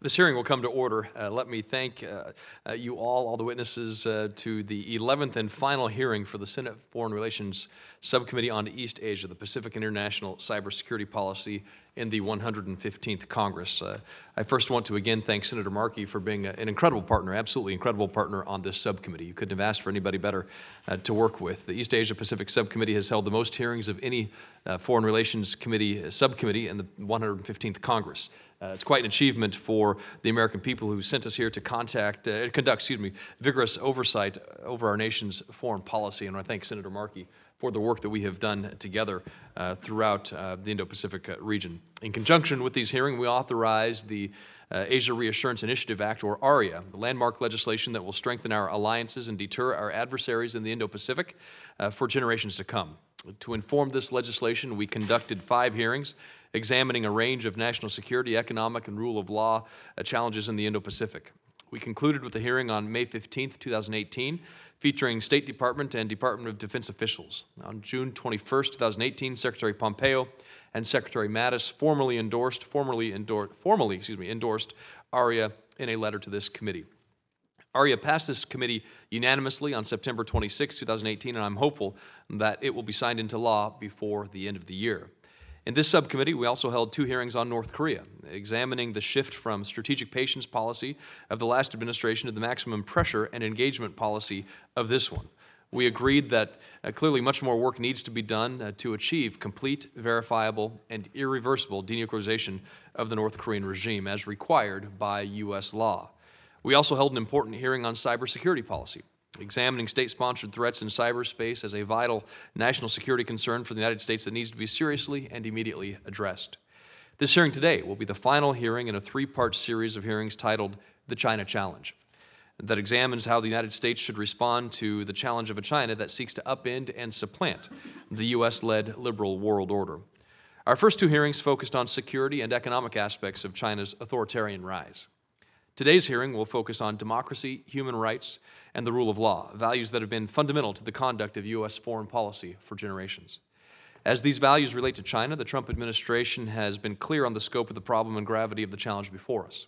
This hearing will come to order. Let me thank you all the witnesses to the 11th and final hearing for the Senate Foreign Relations Subcommittee on East Asia, the Pacific International Cybersecurity Policy in the 115th Congress. I first want to again thank Senator Markey for being an incredible partner, absolutely incredible partner on this subcommittee. You couldn't have asked for anybody better to work with. The East Asia Pacific Subcommittee has held the most hearings of any Foreign Relations Committee subcommittee in the 115th Congress. It's quite an achievement for the American people who sent us here to conduct vigorous oversight over our nation's foreign policy. And I thank Senator Markey for the work that we have done together throughout the Indo-Pacific region. In conjunction with these hearings, we authorized the Asia Reassurance Initiative Act, or ARIA, the landmark legislation that will strengthen our alliances and deter our adversaries in the Indo-Pacific for generations to come. To inform this legislation, we conducted 5 hearings, examining a range of national security, economic, and rule of law challenges in the Indo-Pacific. We concluded with a hearing on May 15, 2018, featuring State Department and Department of Defense officials. On June 21, 2018, Secretary Pompeo and Secretary Mattis formally endorsed ARIA in a letter to this committee. ARIA passed this committee unanimously on September 26, 2018, and I'm hopeful that it will be signed into law before the end of the year. In this subcommittee, we also held 2 hearings on North Korea, examining the shift from strategic patience policy of the last administration to the maximum pressure and engagement policy of this one. We agreed that clearly much more work needs to be done to achieve complete, verifiable, and irreversible denuclearization of the North Korean regime as required by U.S. law. We also held an important hearing on cybersecurity policy, examining state-sponsored threats in cyberspace as a vital national security concern for the United States that needs to be seriously and immediately addressed. This hearing today will be the final hearing in a 3-part series of hearings titled The China Challenge, that examines how the United States should respond to the challenge of a China that seeks to upend and supplant the U.S.-led liberal world order. Our first 2 hearings focused on security and economic aspects of China's authoritarian rise. Today's hearing will focus on democracy, human rights, and the rule of law, values that have been fundamental to the conduct of U.S. foreign policy for generations. As these values relate to China, the Trump administration has been clear on the scope of the problem and gravity of the challenge before us.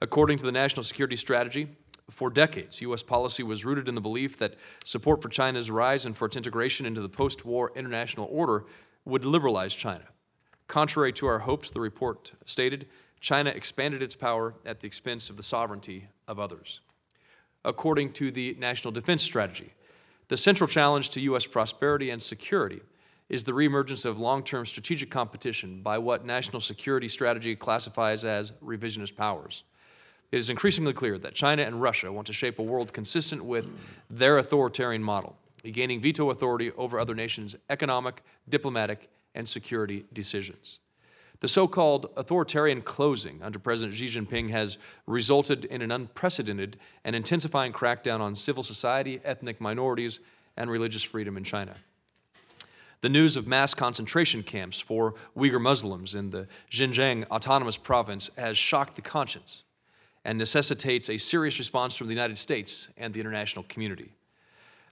According to the National Security Strategy, for decades, U.S. policy was rooted in the belief that support for China's rise and for its integration into the post-war international order would liberalize China. Contrary to our hopes, the report stated, China expanded its power at the expense of the sovereignty of others. According to the National Defense Strategy, the central challenge to U.S. prosperity and security is the reemergence of long-term strategic competition by what National Security Strategy classifies as revisionist powers. It is increasingly clear that China and Russia want to shape a world consistent with their authoritarian model, gaining veto authority over other nations' economic, diplomatic, and security decisions. The so-called authoritarian closing under President Xi Jinping has resulted in an unprecedented and intensifying crackdown on civil society, ethnic minorities, and religious freedom in China. The news of mass concentration camps for Uyghur Muslims in the Xinjiang Autonomous Province has shocked the conscience and necessitates a serious response from the United States and the international community.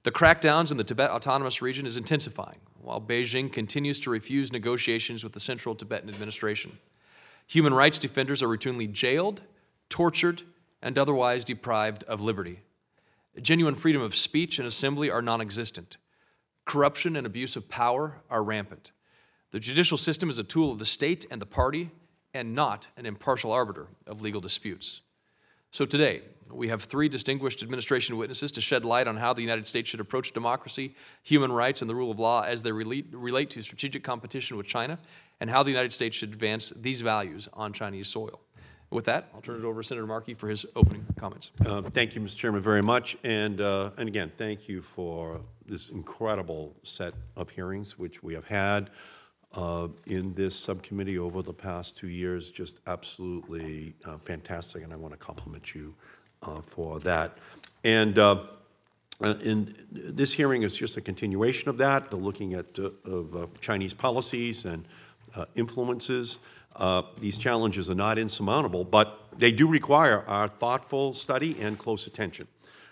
The crackdowns in the Tibet Autonomous Region is intensifying, while Beijing continues to refuse negotiations with the Central Tibetan Administration. Human rights defenders are routinely jailed, tortured, and otherwise deprived of liberty. Genuine freedom of speech and assembly are non-existent. Corruption and abuse of power are rampant. The judicial system is a tool of the state and the party, and not an impartial arbiter of legal disputes. So today, we have 3 distinguished administration witnesses to shed light on how the United States should approach democracy, human rights, and the rule of law as they relate to strategic competition with China, and how the United States should advance these values on Chinese soil. With that, I'll turn it over to Senator Markey for his opening comments. Thank you, Mr. Chairman, very much. And again, thank you for this incredible set of hearings, which we have had in this subcommittee over the past 2 years, just absolutely fantastic, and I want to compliment you for that. And this hearing is just a continuation of that, the looking at Chinese policies and influences. These challenges are not insurmountable, but they do require our thoughtful study and close attention.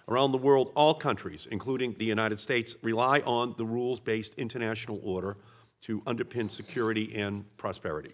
Around the world, all countries, including the United States, rely on the rules-based international order to underpin security and prosperity.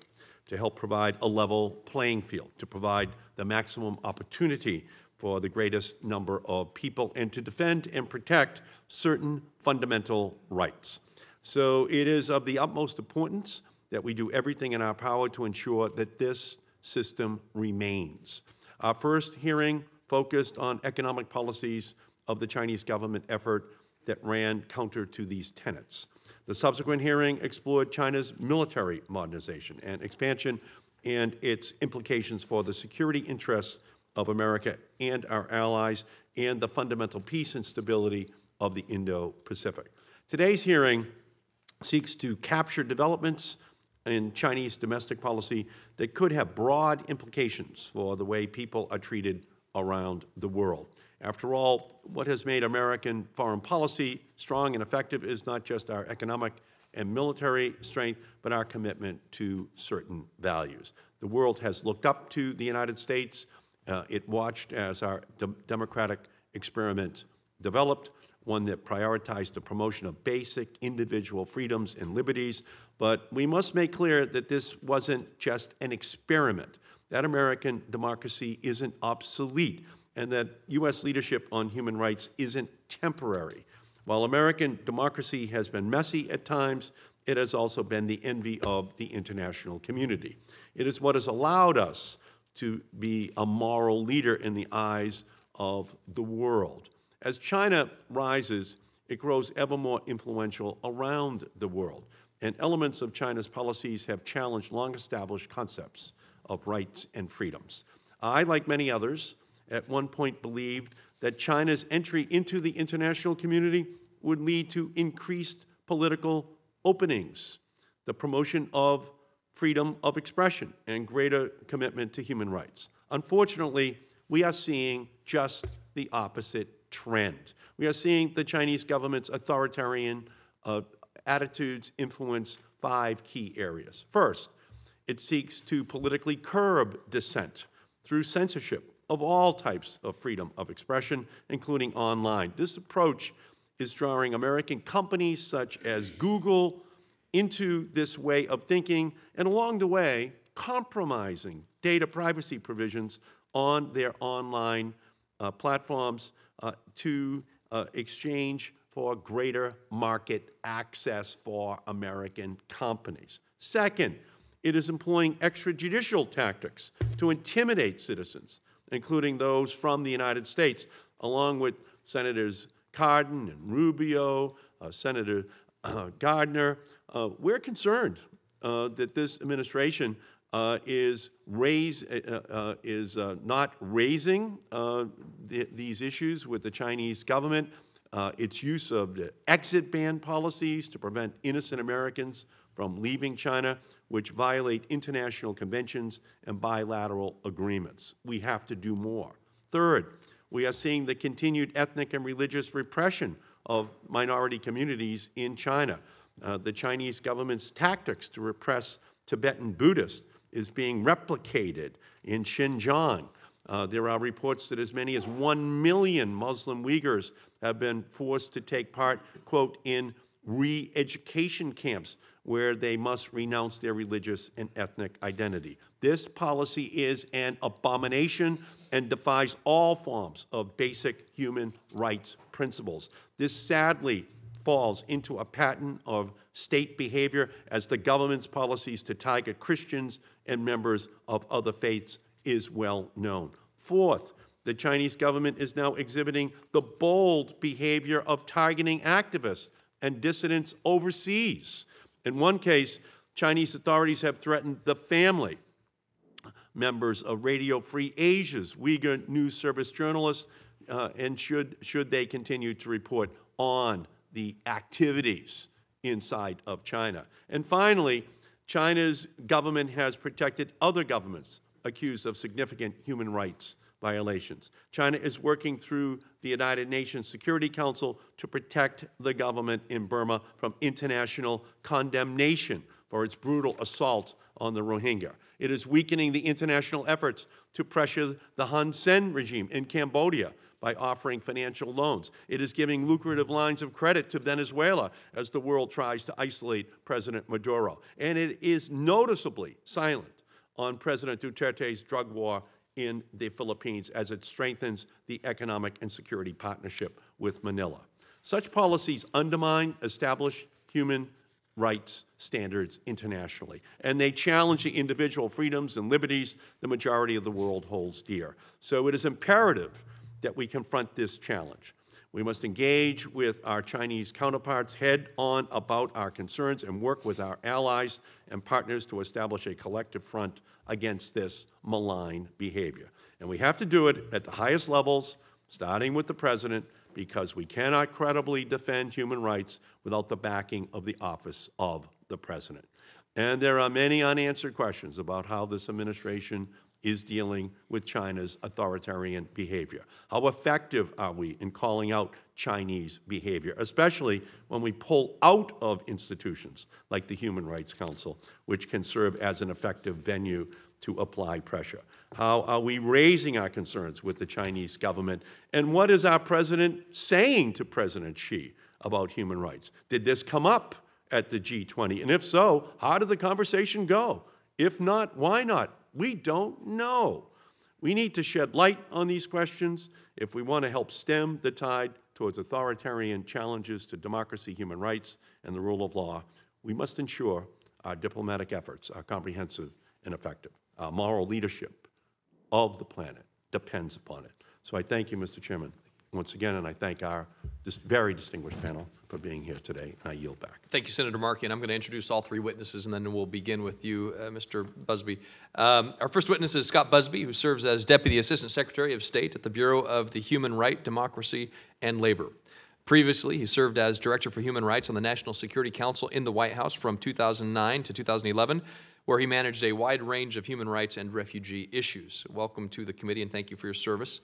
to help provide a level playing field, to provide the maximum opportunity for the greatest number of people, and to defend and protect certain fundamental rights. So it is of the utmost importance that we do everything in our power to ensure that this system remains. Our first hearing focused on economic policies of the Chinese government effort that ran counter to these tenets. The subsequent hearing explored China's military modernization and expansion and its implications for the security interests of America and our allies and the fundamental peace and stability of the Indo-Pacific. Today's hearing seeks to capture developments in Chinese domestic policy that could have broad implications for the way people are treated around the world. After all, what has made American foreign policy strong and effective is not just our economic and military strength, but our commitment to certain values. The world has looked up to the United States. It watched as our democratic experiment developed, one that prioritized the promotion of basic individual freedoms and liberties. But we must make clear that this wasn't just an experiment, that American democracy isn't obsolete, and that U.S. leadership on human rights isn't temporary. While American democracy has been messy at times, it has also been the envy of the international community. It is what has allowed us to be a moral leader in the eyes of the world. As China rises, it grows ever more influential around the world, and elements of China's policies have challenged long-established concepts of rights and freedoms. I, like many others, at one point believed that China's entry into the international community would lead to increased political openings, the promotion of freedom of expression, and greater commitment to human rights. Unfortunately, we are seeing just the opposite trend. We are seeing the Chinese government's authoritarian attitudes influence five key areas. First, it seeks to politically curb dissent through censorship of all types of freedom of expression, including online. This approach is drawing American companies such as Google into this way of thinking, and along the way, compromising data privacy provisions on their online platforms to exchange for greater market access for American companies. Second, it is employing extrajudicial tactics to intimidate citizens, including those from the United States, along with Senators Cardin and Rubio, Senator Gardner. We're concerned that this administration is not raising these issues with the Chinese government, its use of the exit ban policies to prevent innocent Americans from leaving China, which violate international conventions and bilateral agreements. We have to do more. Third, we are seeing the continued ethnic and religious repression of minority communities in China. The Chinese government's tactics to repress Tibetan Buddhists is being replicated in Xinjiang. There are reports that as many as 1 million Muslim Uyghurs have been forced to take part, quote, in re-education camps, where they must renounce their religious and ethnic identity. This policy is an abomination and defies all forms of basic human rights principles. This sadly falls into a pattern of state behavior as the government's policies to target Christians and members of other faiths is well known. Fourth, the Chinese government is now exhibiting the bold behavior of targeting activists and dissidents overseas. In one case, Chinese authorities have threatened the family members of Radio Free Asia's Uyghur News Service journalists, and should they continue to report on the activities inside of China. And finally, China's government has protected other governments accused of significant human rights violations. China is working through the United Nations Security Council to protect the government in Burma from international condemnation for its brutal assault on the Rohingya. It is weakening the international efforts to pressure the Hun Sen regime in Cambodia by offering financial loans. It is giving lucrative lines of credit to Venezuela as the world tries to isolate President Maduro. And it is noticeably silent on President Duterte's drug war in the Philippines as it strengthens the economic and security partnership with Manila. Such policies undermine established human rights standards internationally, and they challenge the individual freedoms and liberties the majority of the world holds dear. So it is imperative that we confront this challenge. We must engage with our Chinese counterparts head on about our concerns and work with our allies and partners to establish a collective front against this malign behavior. And we have to do it at the highest levels, starting with the President, because we cannot credibly defend human rights without the backing of the office of the President. And there are many unanswered questions about how this administration is dealing with China's authoritarian behavior. How effective are we in calling out Chinese behavior, especially when we pull out of institutions like the Human Rights Council, which can serve as an effective venue to apply pressure? How are we raising our concerns with the Chinese government? And what is our President saying to President Xi about human rights? Did this come up at the G20? And if so, how did the conversation go? If not, why not? We don't know. We need to shed light on these questions if we want to help stem the tide towards authoritarian challenges to democracy, human rights, and the rule of law. We must ensure our diplomatic efforts are comprehensive and effective. Our moral leadership of the planet depends upon it. So I thank you, Mr. Chairman, once again, and I thank our very distinguished panel for being here today, and I yield back. Thank you, Senator Markey, and I'm going to introduce all three witnesses, and then we'll begin with you, Mr. Busby. Our first witness is Scott Busby, who serves as Deputy Assistant Secretary of State at the Bureau of the Human Rights, Democracy, and Labor. Previously, he served as Director for Human Rights on the National Security Council in the White House from 2009 to 2011, where he managed a wide range of human rights and refugee issues. Welcome to the committee, and thank you for your service.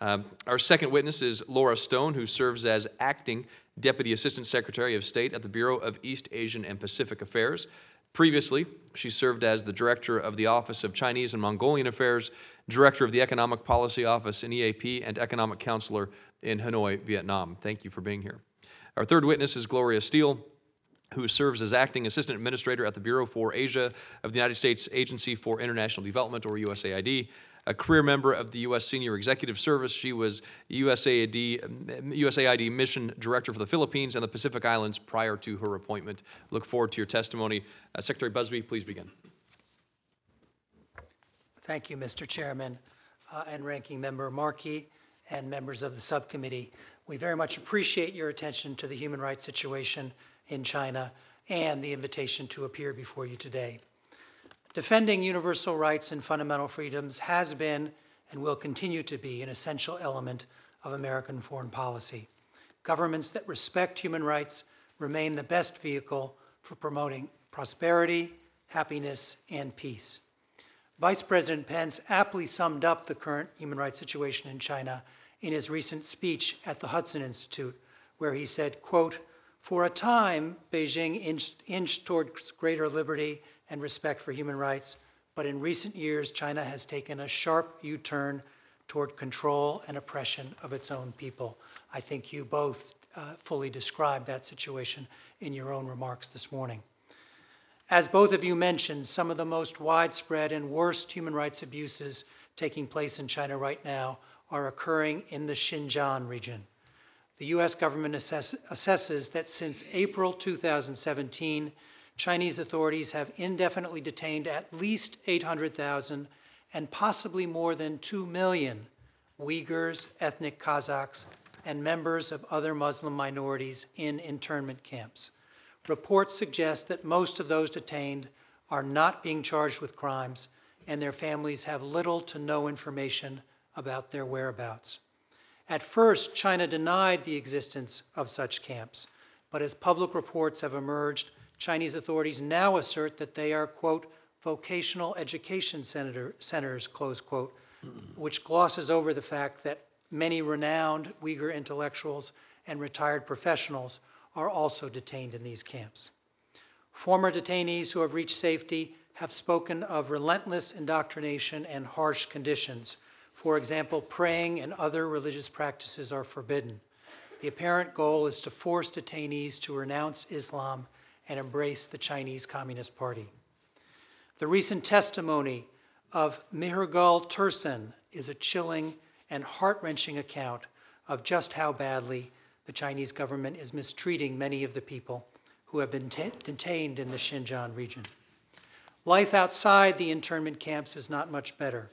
Our second witness is Laura Stone, who serves as Acting Deputy Assistant Secretary of State at the Bureau of East Asian and Pacific Affairs. Previously, she served as the Director of the Office of Chinese and Mongolian Affairs, Director of the Economic Policy Office in EAP, and Economic Counselor in Hanoi, Vietnam. Thank you for being here. Our third witness is Gloria Steele, who serves as Acting Assistant Administrator at the Bureau for Asia of the United States Agency for International Development, or USAID. A career member of the U.S. Senior Executive Service, she was USAID Mission Director for the Philippines and the Pacific Islands prior to her appointment. Look forward to your testimony. Secretary Busby, please begin. Thank you, Mr. Chairman, and Ranking Member Markey, and members of the subcommittee. We very much appreciate your attention to the human rights situation in China and the invitation to appear before you today. Defending universal rights and fundamental freedoms has been and will continue to be an essential element of American foreign policy. Governments that respect human rights remain the best vehicle for promoting prosperity, happiness, and peace. Vice President Pence aptly summed up the current human rights situation in China in his recent speech at the Hudson Institute, where he said, quote, "For a time, Beijing inched towards greater liberty and respect for human rights, but in recent years, China has taken a sharp U-turn toward control and oppression of its own people." I think you both fully described that situation in your own remarks this morning. As both of you mentioned, some of the most widespread and worst human rights abuses taking place in China right now are occurring in the Xinjiang region. The U.S. government assesses that since April 2017, Chinese authorities have indefinitely detained at least 800,000 and possibly more than 2 million Uyghurs, ethnic Kazakhs, and members of other Muslim minorities in internment camps. Reports suggest that most of those detained are not being charged with crimes, and their families have little to no information about their whereabouts. At first, China denied the existence of such camps, but as public reports have emerged, Chinese authorities now assert that they are, quote, vocational education centers, close quote, which glosses over the fact that many renowned Uyghur intellectuals and retired professionals are also detained in these camps. Former detainees who have reached safety have spoken of relentless indoctrination and harsh conditions. For example, praying and other religious practices are forbidden. The apparent goal is to force detainees to renounce Islam and embrace the Chinese Communist Party. The recent testimony of Mihrgal Tursun is a chilling and heart-wrenching account of just how badly the Chinese government is mistreating many of the people who have been detained in the Xinjiang region. Life outside the internment camps is not much better.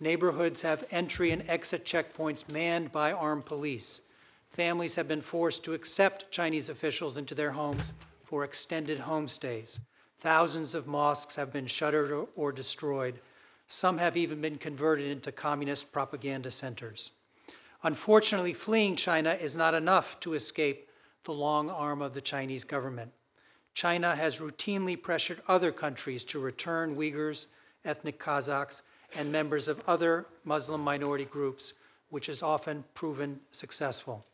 Neighborhoods have entry and exit checkpoints manned by armed police. Families have been forced to accept Chinese officials into their homes for extended homestays. Thousands of mosques have been shuttered or destroyed. Some have even been converted into communist propaganda centers. Unfortunately, fleeing China is not enough to escape the long arm of the Chinese government. China has routinely pressured other countries to return Uyghurs, ethnic Kazakhs, and members of other Muslim minority groups, which has often proven successful.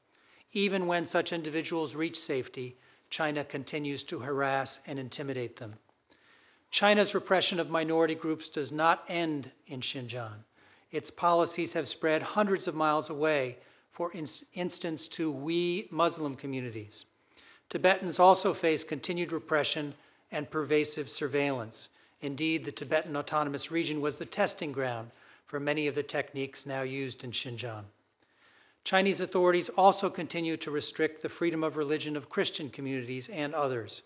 Even when such individuals reach safety, China continues to harass and intimidate them. China's repression of minority groups does not end in Xinjiang. Its policies have spread hundreds of miles away, for instance, to Hui Muslim communities. Tibetans also face continued repression and pervasive surveillance. Indeed, the Tibetan Autonomous Region was the testing ground for many of the techniques now used in Xinjiang. Chinese authorities also continue to restrict the freedom of religion of Christian communities and others.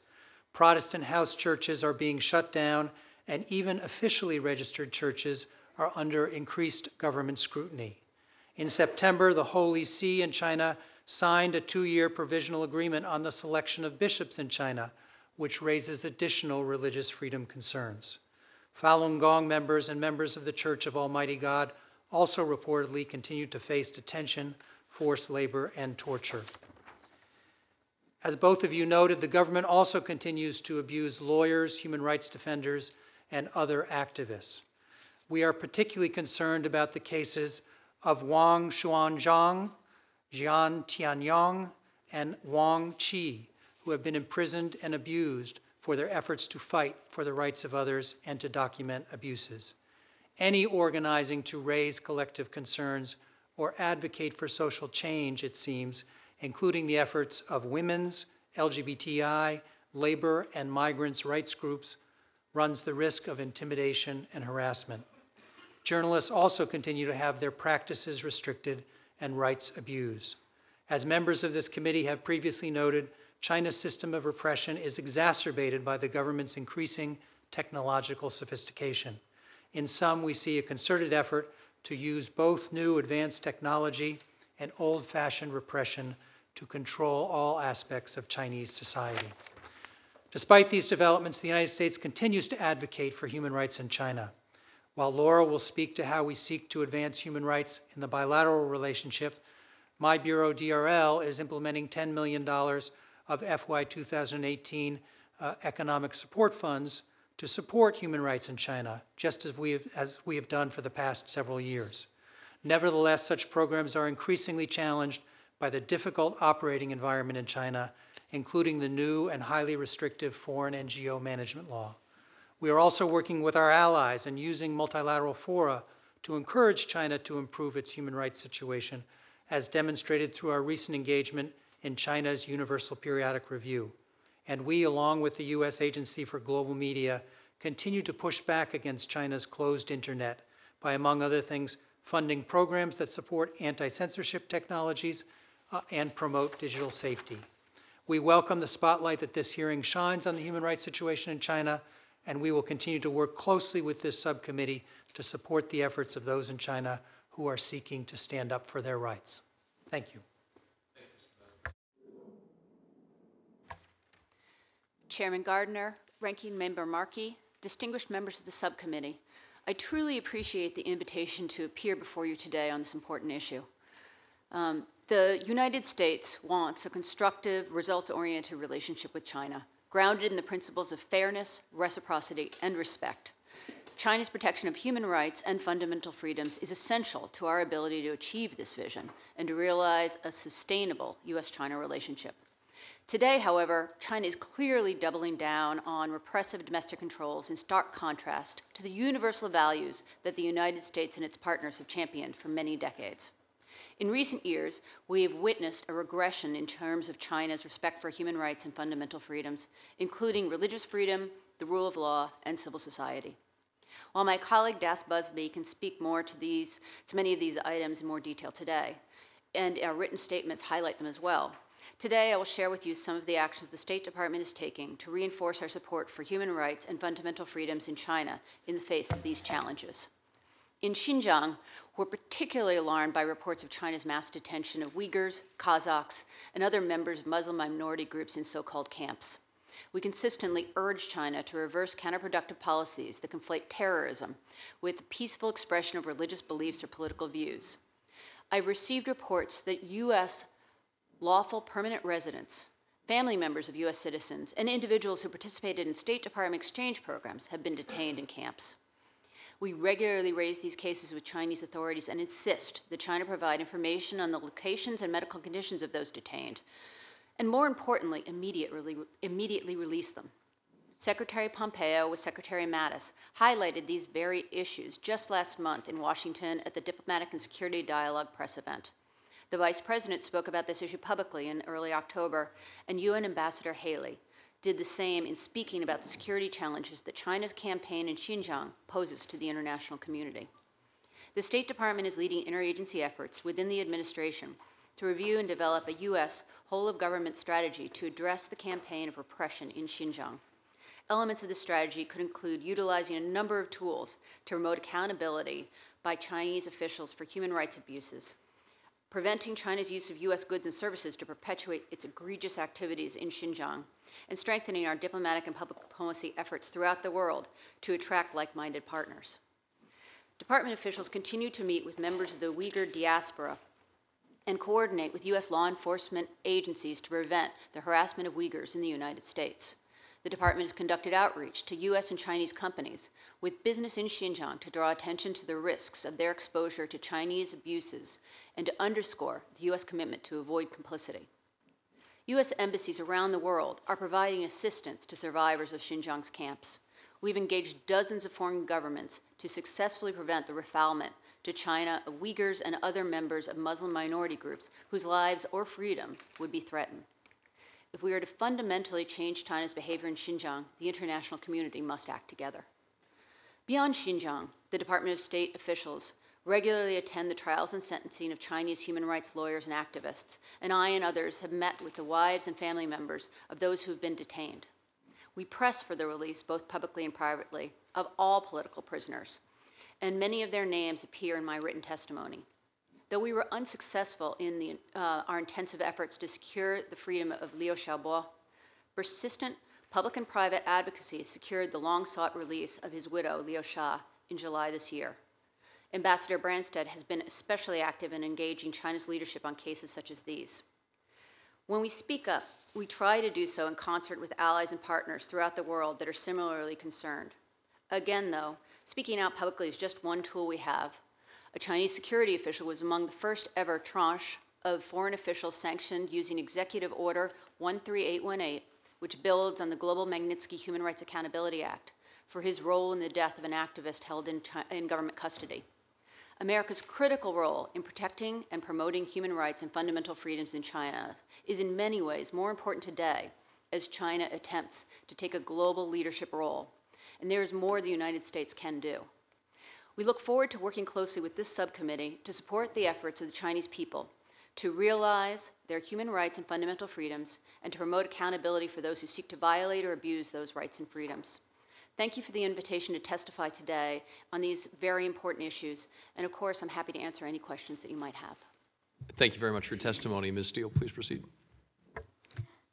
Protestant house churches are being shut down, and even officially registered churches are under increased government scrutiny. In September, the Holy See and China signed a 2-year provisional agreement on the selection of bishops in China, which raises additional religious freedom concerns. Falun Gong members and members of the Church of Almighty God also reportedly continue to face detention, forced labor, and torture. As both of you noted, the government also continues to abuse lawyers, human rights defenders, and other activists. We are particularly concerned about the cases of Wang Xuanzang, Jian Tianyang, and Wang Qi, who have been imprisoned and abused for their efforts to fight for the rights of others and to document abuses. Any organizing to raise collective concerns or advocate for social change, it seems, including the efforts of women's, LGBTI, labor, and migrants' rights groups, runs the risk of intimidation and harassment. Journalists also continue to have their practices restricted and rights abused. As members of this committee have previously noted, China's system of repression is exacerbated by the government's increasing technological sophistication. In some, we see a concerted effort to use both new advanced technology and old-fashioned repression to control all aspects of Chinese society. Despite these developments, the United States continues to advocate for human rights in China. While Laura will speak to how we seek to advance human rights in the bilateral relationship, my bureau, DRL, is implementing $10 million of FY 2018 economic support funds to support human rights in China, just as we have done for the past several years. Nevertheless, such programs are increasingly challenged by the difficult operating environment in China, including the new and highly restrictive foreign NGO management law. We are also working with our allies and using multilateral fora to encourage China to improve its human rights situation, as demonstrated through our recent engagement in China's Universal Periodic Review. And we, along with the U.S. Agency for Global Media, continue to push back against China's closed internet by, among other things, funding programs that support anti-censorship technologies and promote digital safety. We welcome the spotlight that this hearing shines on the human rights situation in China, and we will continue to work closely with this subcommittee to support the efforts of those in China who are seeking to stand up for their rights. Thank you. Chairman Gardner, Ranking Member Markey, distinguished members of the subcommittee, I truly appreciate the invitation to appear before you today on this important issue. The United States wants a constructive, results-oriented relationship with China, grounded in the principles of fairness, reciprocity, and respect. China's protection of human rights and fundamental freedoms is essential to our ability to achieve this vision and to realize a sustainable U.S.-China relationship. Today, however, China is clearly doubling down on repressive domestic controls in stark contrast to the universal values that the United States and its partners have championed for many decades. In recent years, we have witnessed a regression in terms of China's respect for human rights and fundamental freedoms, including religious freedom, the rule of law, and civil society. While my colleague Das Busby can speak more to many of these items in more detail today, and our written statements highlight them as well. Today, I will share with you some of the actions the State Department is taking to reinforce our support for human rights and fundamental freedoms in China in the face of these challenges. In Xinjiang, we're particularly alarmed by reports of China's mass detention of Uyghurs, Kazakhs, and other members of Muslim minority groups in so-called camps. We consistently urge China to reverse counterproductive policies that conflate terrorism with the peaceful expression of religious beliefs or political views. I've received reports that U.S. lawful permanent residents, family members of U.S. citizens, and individuals who participated in State Department exchange programs have been detained in camps. We regularly raise these cases with Chinese authorities and insist that China provide information on the locations and medical conditions of those detained, and more importantly, immediately release them. Secretary Pompeo with Secretary Mattis highlighted these very issues just last month in Washington at the Diplomatic and Security Dialogue press event. The Vice President spoke about this issue publicly in early October, and UN Ambassador Haley did the same in speaking about the security challenges that China's campaign in Xinjiang poses to the international community. The State Department is leading interagency efforts within the administration to review and develop a U.S. whole-of-government strategy to address the campaign of repression in Xinjiang. Elements of this strategy could include utilizing a number of tools to promote accountability by Chinese officials for human rights abuses, preventing China's use of U.S. goods and services to perpetuate its egregious activities in Xinjiang, and strengthening our diplomatic and public diplomacy efforts throughout the world to attract like-minded partners. Department officials continue to meet with members of the Uyghur diaspora and coordinate with U.S. law enforcement agencies to prevent the harassment of Uyghurs in the United States. The department has conducted outreach to U.S. and Chinese companies with business in Xinjiang to draw attention to the risks of their exposure to Chinese abuses and to underscore the U.S. commitment to avoid complicity. U.S. embassies around the world are providing assistance to survivors of Xinjiang's camps. We've engaged dozens of foreign governments to successfully prevent the refoulement to China of Uyghurs and other members of Muslim minority groups whose lives or freedom would be threatened. If we are to fundamentally change China's behavior in Xinjiang, the international community must act together. Beyond Xinjiang, the Department of State officials regularly attend the trials and sentencing of Chinese human rights lawyers and activists, and I and others have met with the wives and family members of those who have been detained. We press for the release, both publicly and privately, of all political prisoners, and many of their names appear in my written testimony. Though we were unsuccessful in our intensive efforts to secure the freedom of Liu Xiaobo, persistent public and private advocacy secured the long-sought release of his widow, Liu Xia, in July this year. Ambassador Branstad has been especially active in engaging China's leadership on cases such as these. When we speak up, we try to do so in concert with allies and partners throughout the world that are similarly concerned. Again, though, speaking out publicly is just one tool we have. A Chinese security official was among the first ever tranche of foreign officials sanctioned using Executive Order 13818, which builds on the Global Magnitsky Human Rights Accountability Act, for his role in the death of an activist held in government custody. America's critical role in protecting and promoting human rights and fundamental freedoms in China is in many ways more important today as China attempts to take a global leadership role, and there is more the United States can do. We look forward to working closely with this subcommittee to support the efforts of the Chinese people to realize their human rights and fundamental freedoms and to promote accountability for those who seek to violate or abuse those rights and freedoms. Thank you for the invitation to testify today on these very important issues. And of course, I'm happy to answer any questions that you might have. Thank you very much for your testimony. Ms. Steele, please proceed.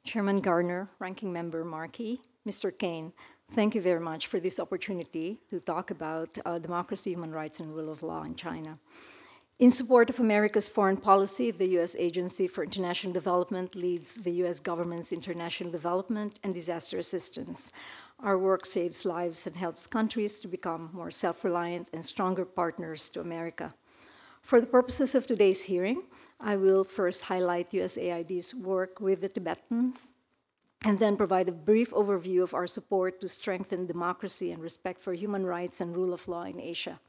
Chairman Gardner, Ranking Member Markey, Mr. Kaine, thank you very much for this opportunity to talk about democracy, human rights, and rule of law in China. In support of America's foreign policy, the U.S. Agency for International Development leads the U.S. government's international development and disaster assistance. Our work saves lives and helps countries to become more self-reliant and stronger partners to America. For the purposes of today's hearing, I will first highlight USAID's work with the Tibetans, and then provide a brief overview of our support to strengthen democracy and respect for human rights and rule of law in Asia.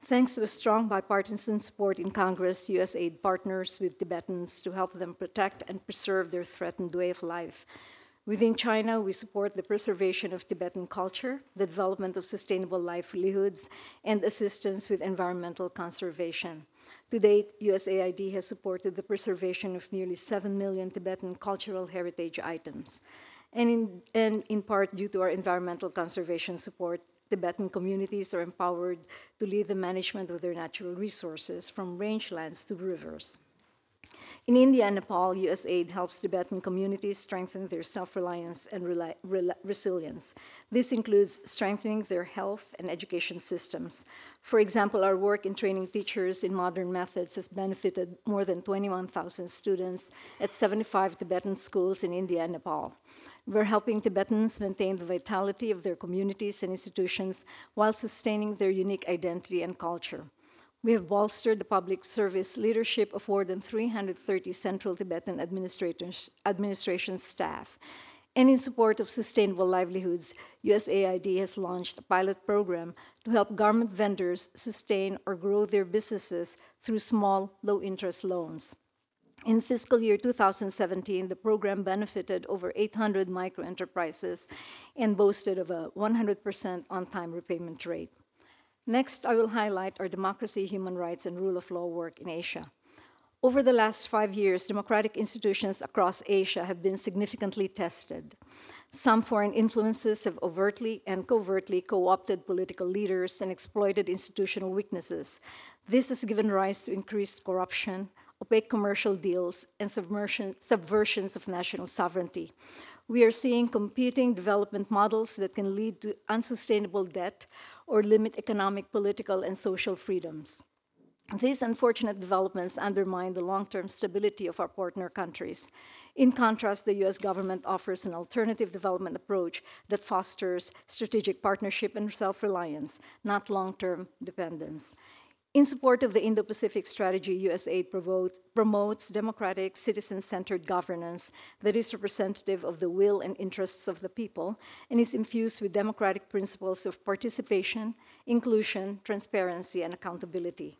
Thanks to a strong bipartisan support in Congress, USAID partners with Tibetans to help them protect and preserve their threatened way of life. Within China, we support the preservation of Tibetan culture, the development of sustainable livelihoods, and assistance with environmental conservation. To date, USAID has supported the preservation of nearly 7 million Tibetan cultural heritage items. And in part due to our environmental conservation support, Tibetan communities are empowered to lead the management of their natural resources, from rangelands to rivers. In India and Nepal, USAID helps Tibetan communities strengthen their self-reliance and resilience. This includes strengthening their health and education systems. For example, our work in training teachers in modern methods has benefited more than 21,000 students at 75 Tibetan schools in India and Nepal. We're helping Tibetans maintain the vitality of their communities and institutions while sustaining their unique identity and culture. We have bolstered the public service leadership of more than 330 Central Tibetan administration staff. And in support of sustainable livelihoods, USAID has launched a pilot program to help garment vendors sustain or grow their businesses through small, low-interest loans. In fiscal year 2017, the program benefited over 800 micro-enterprises and boasted of a 100% on-time repayment rate. Next, I will highlight our democracy, human rights, and rule of law work in Asia. Over the last 5 years, democratic institutions across Asia have been significantly tested. Some foreign influences have overtly and covertly co-opted political leaders and exploited institutional weaknesses. This has given rise to increased corruption, opaque commercial deals, and subversions of national sovereignty. We are seeing competing development models that can lead to unsustainable debt or limit economic, political, and social freedoms. These unfortunate developments undermine the long-term stability of our partner countries. In contrast, the U.S. government offers an alternative development approach that fosters strategic partnership and self-reliance, not long-term dependence. In support of the Indo-Pacific strategy, USAID promotes democratic, citizen-centered governance that is representative of the will and interests of the people and is infused with democratic principles of participation, inclusion, transparency, and accountability.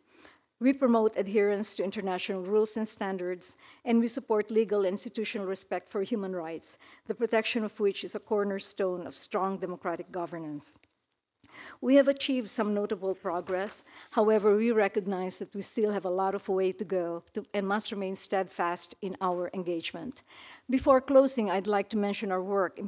We promote adherence to international rules and standards, and we support legal and institutional respect for human rights, the protection of which is a cornerstone of strong democratic governance. We have achieved some notable progress. However, we recognize that we still have a lot of way to go and must remain steadfast in our engagement. Before closing, I'd like to mention our work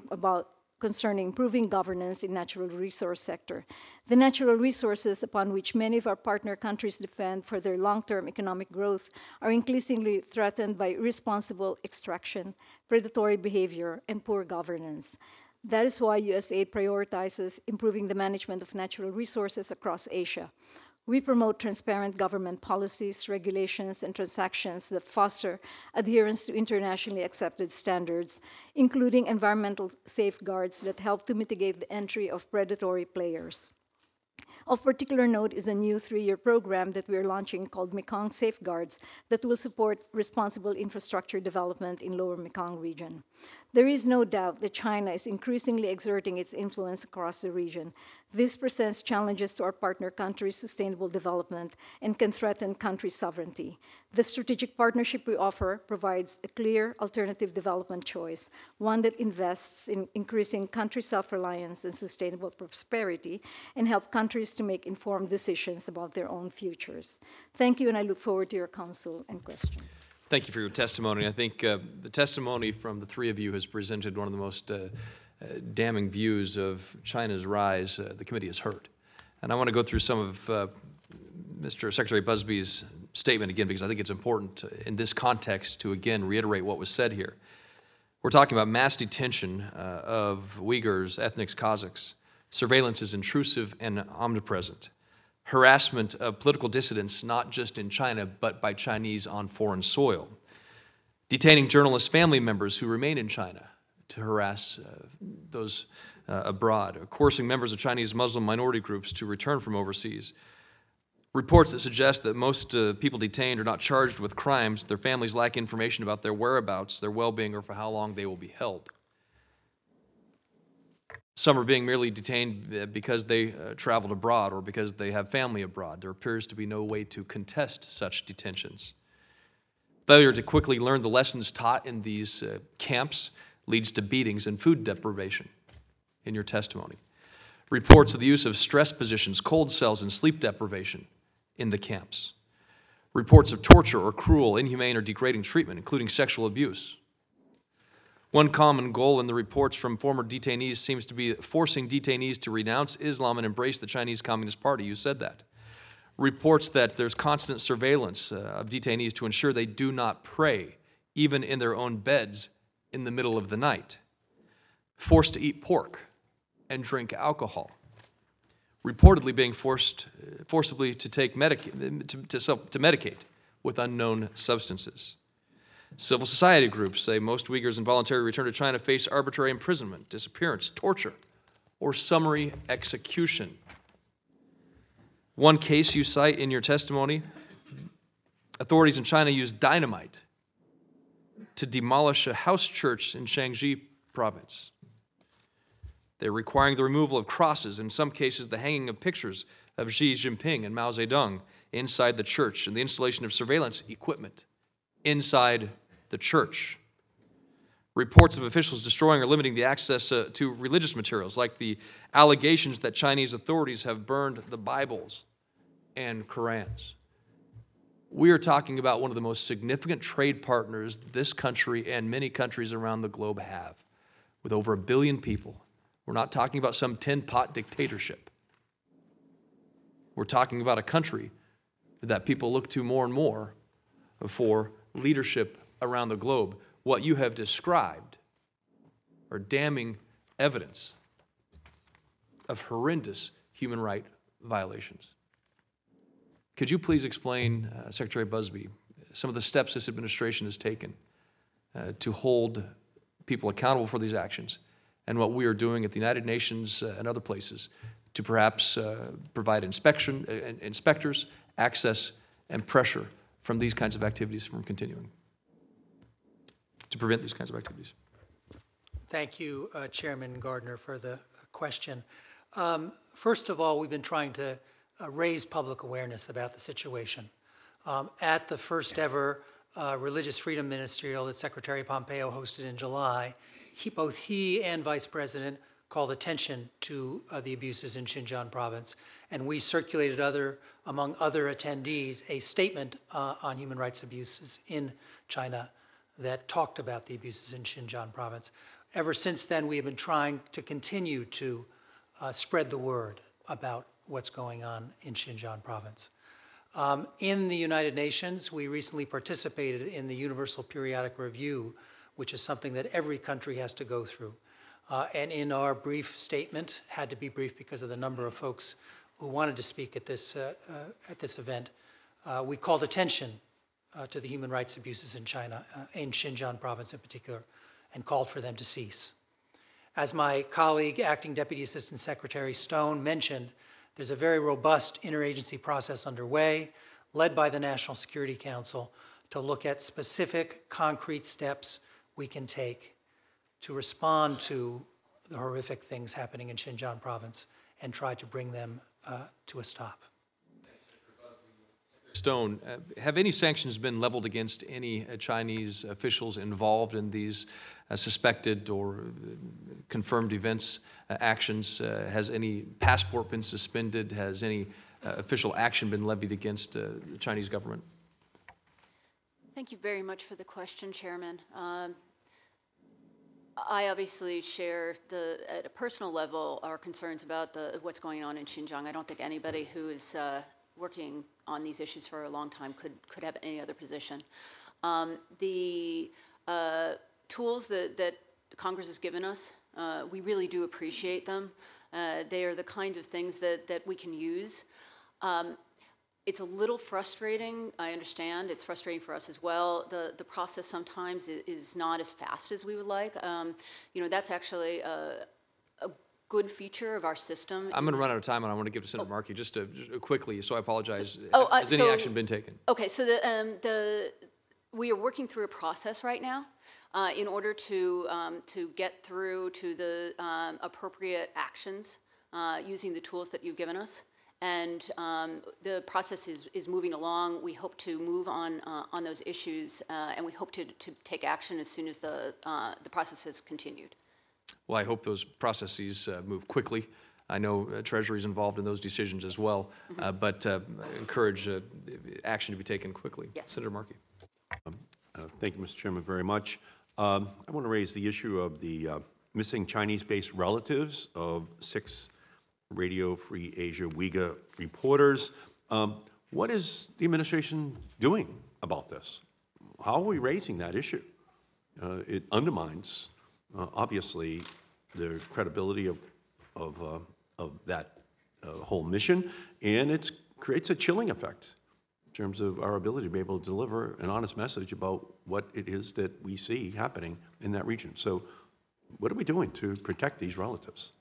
concerning improving governance in natural resource sector. The natural resources upon which many of our partner countries depend for their long-term economic growth are increasingly threatened by irresponsible extraction, predatory behavior, and poor governance. That is why USAID prioritizes improving the management of natural resources across Asia. We promote transparent government policies, regulations, and transactions that foster adherence to internationally accepted standards, including environmental safeguards that help to mitigate the entry of predatory players. Of particular note is a new 3-year program that we are launching called Mekong Safeguards that will support responsible infrastructure development in Lower Mekong region. There is no doubt that China is increasingly exerting its influence across the region. This presents challenges to our partner countries' sustainable development and can threaten country sovereignty. The strategic partnership we offer provides a clear alternative development choice, one that invests in increasing country self-reliance and sustainable prosperity and help countries to make informed decisions about their own futures. Thank you, and I look forward to your counsel and questions. Thank you for your testimony. I think the testimony from the three of you has presented one of the most damning views of China's rise the committee has heard. And I want to go through some of Mr. Secretary Busby's statement again, because I think it's important in this context to again reiterate what was said here. We're talking about mass detention of Uyghurs, ethnic Kazakhs. Surveillance is intrusive and omnipresent. Harassment of political dissidents, not just in China, but by Chinese on foreign soil. Detaining journalists' family members who remain in China to harass those abroad. Coercing members of Chinese Muslim minority groups to return from overseas. Reports that suggest that most people detained are not charged with crimes. Their families lack information about their whereabouts, their well-being, or for how long they will be held. Some are being merely detained because they traveled abroad or because they have family abroad. There appears to be no way to contest such detentions. Failure to quickly learn the lessons taught in these camps leads to beatings and food deprivation in your testimony. Reports of the use of stress positions, cold cells, and sleep deprivation in the camps. Reports of torture or cruel, inhumane, or degrading treatment, including sexual abuse. One common goal in the reports from former detainees seems to be forcing detainees to renounce Islam and embrace the Chinese Communist Party. You said that. Reports that there's constant surveillance of detainees to ensure they do not pray, even in their own beds in the middle of the night. Forced to eat pork and drink alcohol. Reportedly being forcibly to take to medicate with unknown substances. Civil society groups say most Uyghurs in voluntary return to China face arbitrary imprisonment, disappearance, torture, or summary execution. One case you cite in your testimony, authorities in China used dynamite to demolish a house church in Shaanxi province. They're requiring the removal of crosses, in some cases the hanging of pictures of Xi Jinping and Mao Zedong inside the church, and the installation of surveillance equipment inside the church. Reports of officials destroying or limiting the access to religious materials, like the allegations that Chinese authorities have burned the Bibles and Korans. We are talking about one of the most significant trade partners this country and many countries around the globe have, with over 1 billion people. We're not talking about some tin-pot dictatorship. We're talking about a country that people look to more and more for leadership around the globe. What you have described are damning evidence of horrendous human rights violations. Could you please explain, Secretary Busby, some of the steps this administration has taken to hold people accountable for these actions, and what we are doing at the United Nations and other places to perhaps provide inspectors, access, and pressure from these kinds of activities from continuing, to prevent these kinds of activities? Thank you, Chairman Gardner, for the question. First of all, we've been trying to raise public awareness about the situation. At the first ever Religious Freedom Ministerial that Secretary Pompeo hosted in July, both he and Vice President called attention to the abuses in Xinjiang province, and we circulated among other attendees a statement on human rights abuses in China that talked about the abuses in Xinjiang province. Ever since then, we have been trying to continue to spread the word about what's going on in Xinjiang province. In the United Nations, we recently participated in the Universal Periodic Review, which is something that every country has to go through. And in our brief statement, had to be brief because of the number of folks who wanted to speak at this event, we called attention to the human rights abuses in China, in Xinjiang province in particular, and called for them to cease. As my colleague, Acting Deputy Assistant Secretary Stone mentioned, there's a very robust interagency process underway, led by the National Security Council, to look at specific, concrete steps we can take to respond to the horrific things happening in Xinjiang province and try to bring them to a stop. Stone, have any sanctions been leveled against any Chinese officials involved in these suspected or confirmed events, actions? Has any passport been suspended? Has any official action been levied against the Chinese government? Thank you very much for the question, Chairman. I obviously share, at a personal level, our concerns about what's going on in Xinjiang. I don't think anybody who is working on these issues for a long time could have any other position. The tools that Congress has given us, we really do appreciate them. They are the kind of things that we can use. It's a little frustrating, I understand. It's frustrating for us as well. The process sometimes is not as fast as we would like. You know, that's actually a good feature of our system. I'm going to run out of time, and I want to give to Senator Markey just quickly, so I apologize. Has any action been taken? Okay, so we are working through a process right now in order to get through to the appropriate actions using the tools that you've given us. And the process is moving along. We hope to move on those issues, and we hope to take action as soon as the process has continued. Well, I hope those processes move quickly. I know Treasury is involved in those decisions as well, but encourage action to be taken quickly. Yes. Senator Markey. Thank you, Mr. Chairman, very much. I want to raise the issue of the missing Chinese-based relatives of 6 Radio Free Asia Uyghur reporters. What is the administration doing about this? How are we raising that issue? It undermines, obviously, the credibility of that whole mission, and it creates a chilling effect in terms of our ability to be able to deliver an honest message about what it is that we see happening in that region. So what are we doing to protect these relatives?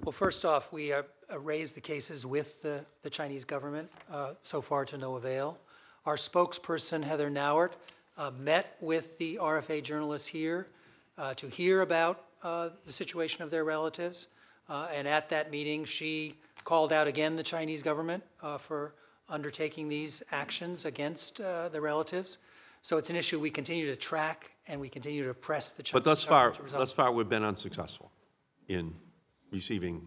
Well, first off, we raised the cases with the Chinese government, so far to no avail. Our spokesperson, Heather Nauert, met with the RFA journalists here to hear about the situation of their relatives. And at that meeting, she called out again the Chinese government for undertaking these actions against the relatives. So it's an issue we continue to track, and we continue to press the Chinese government to resolve. But thus far, we've been unsuccessful in receiving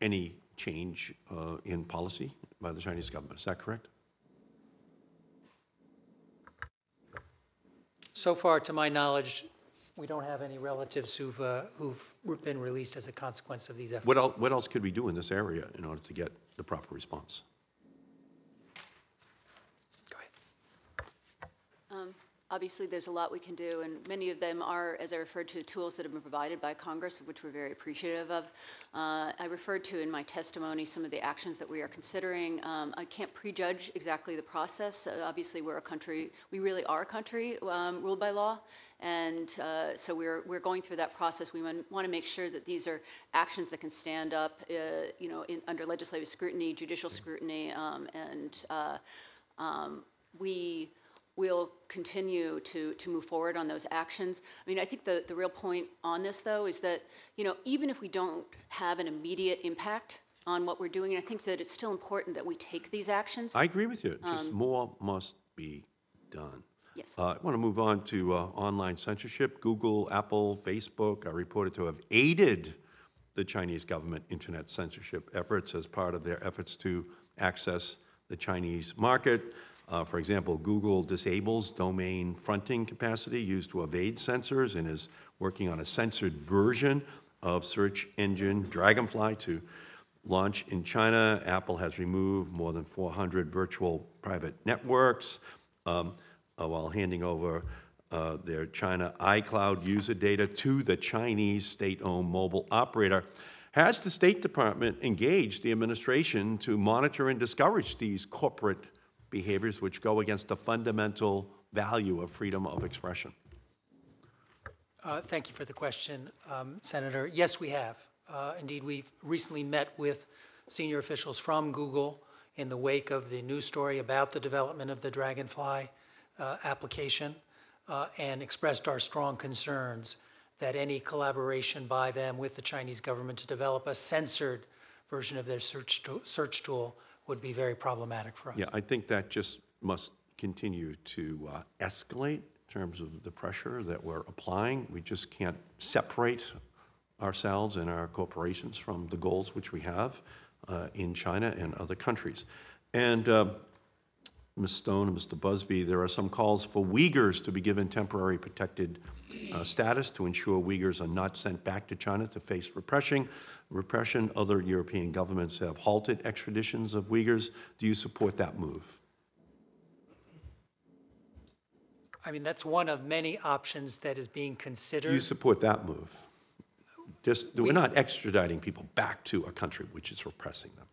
any change in policy by the Chinese government. Is that correct? So far, to my knowledge, we don't have any relatives who've been released as a consequence of these efforts. What else could we do in this area in order to get the proper response? Go ahead. Obviously, there's a lot we can do, and many of them are, as I referred to, tools that have been provided by Congress, which we're very appreciative of. I referred to in my testimony some of the actions that we are considering. I can't prejudge exactly the process. Obviously, we're a country, we really are a country ruled by law, and so we're going through that process. We want to make sure that these are actions that can stand up, you know, under legislative scrutiny, judicial scrutiny, we'll continue to move forward on those actions. I mean, I think the real point on this, though, is that, you know, even if we don't have an immediate impact on what we're doing, I think that it's still important that we take these actions. I agree with you. Just more must be done. Yes. I want to move on to online censorship. Google, Apple, Facebook are reported to have aided the Chinese government internet censorship efforts as part of their efforts to access the Chinese market. For example, Google disables domain fronting capacity used to evade censors and is working on a censored version of search engine Dragonfly to launch in China. Apple has removed more than 400 virtual private networks while handing over their China iCloud user data to the Chinese state-owned mobile operator. Has the State Department engaged the administration to monitor and discourage these corporate behaviors which go against the fundamental value of freedom of expression? Thank you for the question, Senator. Yes, we have. Indeed, we've recently met with senior officials from Google in the wake of the news story about the development of the Dragonfly application and expressed our strong concerns that any collaboration by them with the Chinese government to develop a censored version of their search tool would be very problematic for us. Yeah, I think that just must continue to escalate in terms of the pressure that we're applying. We just can't separate ourselves and our corporations from the goals which we have in China and other countries. And Ms. Stone and Mr. Busby, there are some calls for Uyghurs to be given temporary protected status to ensure Uyghurs are not sent back to China to face repression. Other European governments have halted extraditions of Uyghurs. Do you support that move? I mean, that's one of many options that is being considered. Do you support that move? Just, we're not extraditing people back to a country which is repressing them.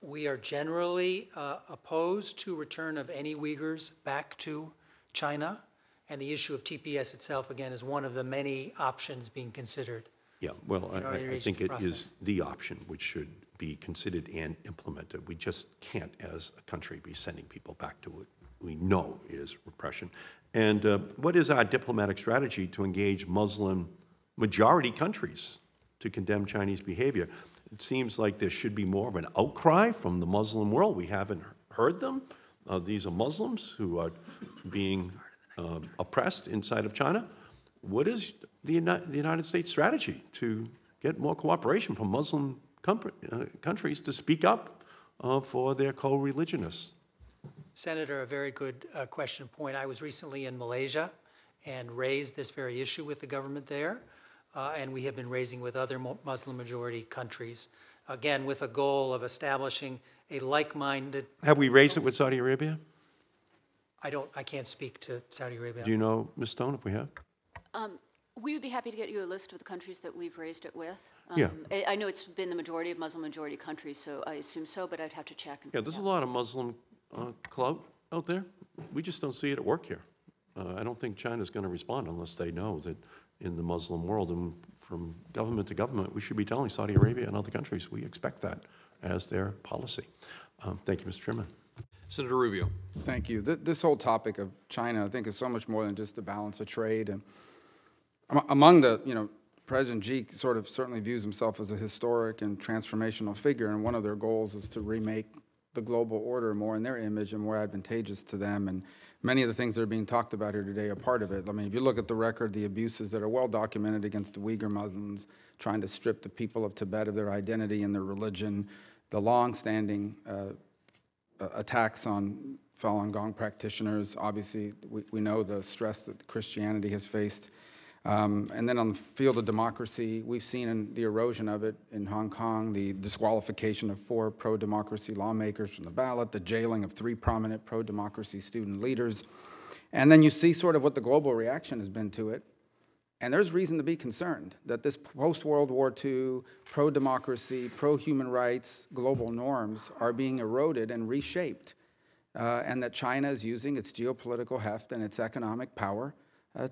We are generally opposed to return of any Uyghurs back to China, and the issue of TPS itself, again, is one of the many options being considered. Yeah, well, I think it is the option which should be considered and implemented. We just can't, as a country, be sending people back to what we know is repression. And what is our diplomatic strategy to engage Muslim majority countries to condemn Chinese behavior. It seems like there should be more of an outcry from the Muslim world. We haven't heard them. These are Muslims who are being oppressed inside of China. What is the United States strategy to get more cooperation from Muslim countries to speak up for their co-religionists? Senator, a very good question and point. I was recently in Malaysia and raised this very issue with the government there. And we have been raising with other Muslim-majority countries, again, with a goal of establishing a like-minded... Have we raised it with Saudi Arabia? I can't speak to Saudi Arabia. Do you know, Ms. Stone, if we have? We would be happy to get you a list of the countries that we've raised it with. Yeah. I know it's been the majority of Muslim-majority countries, so I assume so, but I'd have to check. Yeah, there's a lot of Muslim clout out there. We just don't see it at work here. I don't think China's going to respond unless they know that in the Muslim world, and from government to government, we should be telling Saudi Arabia and other countries we expect that as their policy. Thank you, Mr. Chairman. Senator Rubio. Thank you. This whole topic of China, I think, is so much more than just the balance of trade. And among the, President Xi sort of certainly views himself as a historic and transformational figure, and one of their goals is to remake the global order more in their image and more advantageous to them, and many of the things that are being talked about here today are part of it. I mean, if you look at the record, the abuses that are well documented against the Uyghur Muslims, trying to strip the people of Tibet of their identity and their religion, the long-standing attacks on Falun Gong practitioners, obviously we know the stress that Christianity has faced. And then on the field of democracy, we've seen the erosion of it in Hong Kong, the disqualification of 4 pro-democracy lawmakers from the ballot, the jailing of 3 prominent pro-democracy student leaders. And then you see sort of what the global reaction has been to it. And there's reason to be concerned that this post-World War II pro-democracy, pro-human rights, global norms are being eroded and reshaped, and that China is using its geopolitical heft and its economic power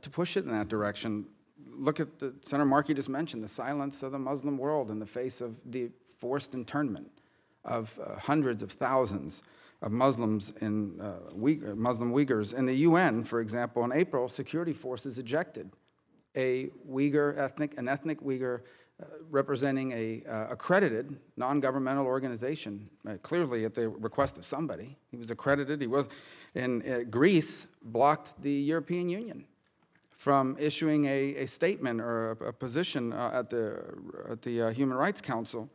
to push it in that direction. Look at the Senator Markey just mentioned, the silence of the Muslim world in the face of the forced internment of hundreds of thousands of Muslims in Muslim Uyghurs. In the UN, for example, in April, security forces ejected a Uyghur ethnic Uyghur representing a accredited non-governmental organization, clearly at the request of somebody. He was accredited. He was in Greece, blocked the European Union from issuing a statement or a position at the Human Rights Council.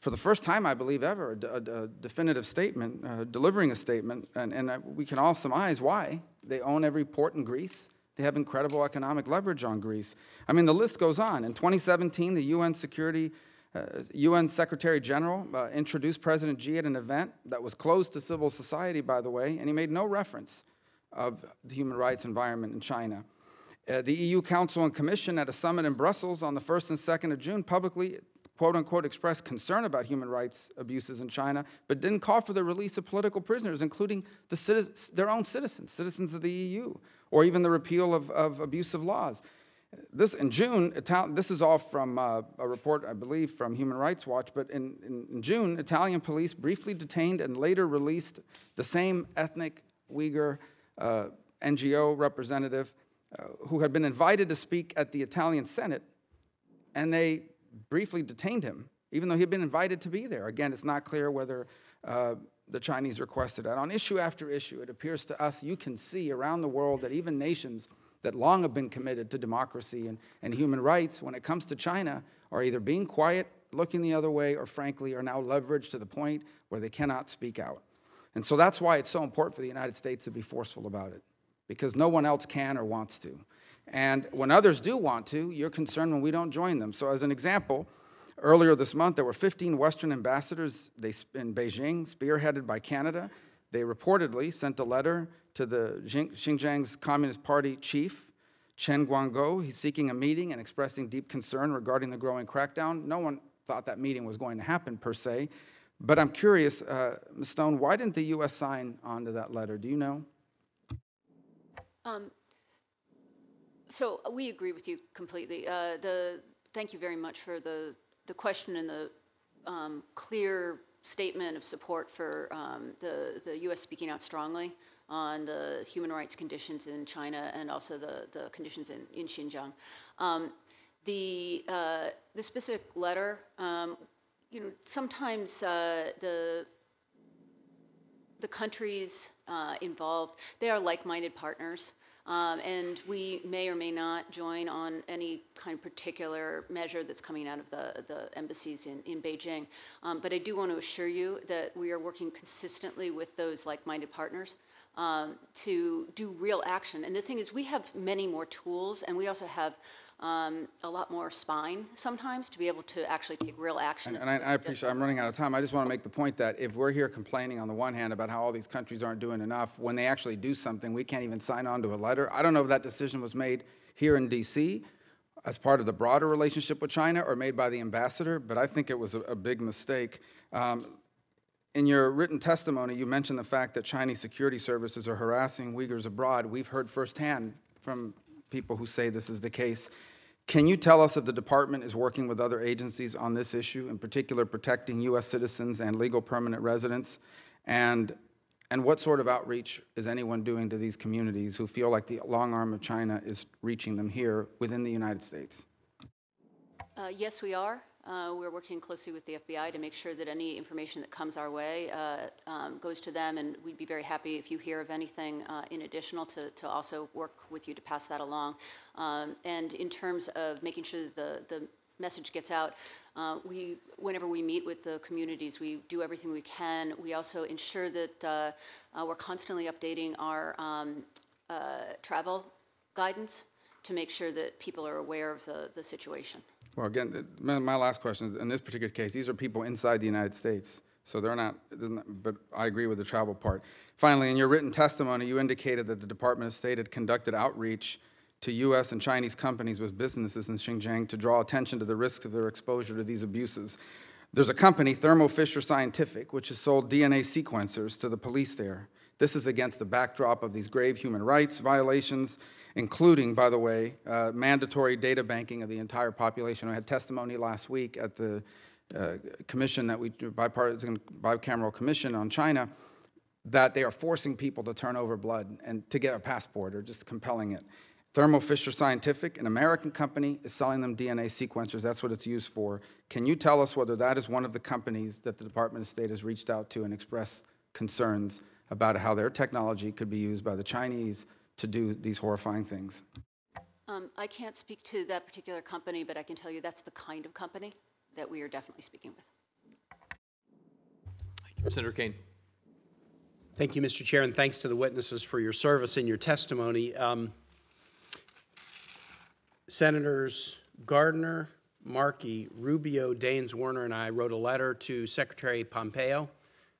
For the first time, I believe ever, a definitive statement, delivering a statement, and we can all surmise why. They own every port in Greece. They have incredible economic leverage on Greece. I mean, the list goes on. In 2017, the UN Secretary General introduced President Xi at an event that was closed to civil society, by the way, and he made no reference of the human rights environment in China. The EU Council and Commission at a summit in Brussels on the 1st and 2nd of June publicly, quote unquote, expressed concern about human rights abuses in China, but didn't call for the release of political prisoners, including their own citizens, citizens of the EU, or even the repeal of abusive laws. This, in June, this is all from a report, I believe, from Human Rights Watch, but in June, Italian police briefly detained and later released the same ethnic Uyghur NGO representative who had been invited to speak at the Italian Senate, and they briefly detained him, even though he had been invited to be there. Again, it's not clear whether the Chinese requested that. On issue after issue, it appears to us, you can see around the world that even nations that long have been committed to democracy and human rights, when it comes to China, are either being quiet, looking the other way, or frankly, are now leveraged to the point where they cannot speak out. And so that's why it's so important for the United States to be forceful about it, because no one else can or wants to. And when others do want to, you're concerned when we don't join them. So as an example, earlier this month, there were 15 Western ambassadors in Beijing, spearheaded by Canada. They reportedly sent a letter to the Xinjiang's Communist Party chief, Chen Guangguo. He's seeking a meeting and expressing deep concern regarding the growing crackdown. No one thought that meeting was going to happen, per se. But I'm curious, Ms. Stone, why didn't the U.S. sign onto that letter? Do you know? So we agree with you completely. Thank you very much for the question and the clear statement of support for the U.S. speaking out strongly on the human rights conditions in China and also the conditions in Xinjiang. the specific letter, you know, sometimes the countries involved, they are like-minded partners, and we may or may not join on any kind of particular measure that's coming out of the embassies in Beijing. But I do want to assure you that we are working consistently with those like-minded partners to do real action. And the thing is, we have many more tools, and we also have a lot more spine sometimes to be able to actually take real action. And I appreciate, I'm running out of time. I just want to make the point that if we're here complaining on the one hand about how all these countries aren't doing enough, when they actually do something, we can't even sign on to a letter. I don't know if that decision was made here in D.C. as part of the broader relationship with China or made by the ambassador, but I think it was a big mistake. In your written testimony, you mentioned the fact that Chinese security services are harassing Uyghurs abroad. We've heard firsthand from people who say this is the case. Can you tell us if the department is working with other agencies on this issue, in particular protecting U.S. citizens and legal permanent residents? And what sort of outreach is anyone doing to these communities who feel like the long arm of China is reaching them here within the United States? Yes, we are. We're working closely with the FBI to make sure that any information that comes our way goes to them, and we'd be very happy if you hear of anything in additional to also work with you to pass that along. And in terms of making sure that the message gets out, whenever we meet with the communities, we do everything we can. We also ensure that we're constantly updating our travel guidance to make sure that people are aware of the situation. Well, again, my last question is, in this particular case, these are people inside the United States, so they're not, but I agree with the travel part. Finally, in your written testimony, you indicated that the Department of State had conducted outreach to U.S. and Chinese companies with businesses in Xinjiang to draw attention to the risks of their exposure to these abuses. There's a company, Thermo Fisher Scientific, which has sold DNA sequencers to the police there. This is against the backdrop of these grave human rights violations, including, by the way, mandatory data banking of the entire population. I had testimony last week at the commission that we do, bipartisan bicameral commission on China, that they are forcing people to turn over blood and to get a passport, or just compelling it. Thermo Fisher Scientific, an American company, is selling them DNA sequencers. That's what it's used for. Can you tell us whether that is one of the companies that the Department of State has reached out to and expressed concerns about how their technology could be used by the Chinese to do these horrifying things? I can't speak to that particular company, but I can tell you that's the kind of company that we are definitely speaking with. Thank you. Senator Kaine. Thank you, Mr. Chair, and thanks to the witnesses for your service and your testimony. Senators Gardner, Markey, Rubio, Daines, Werner, and I wrote a letter to Secretary Pompeo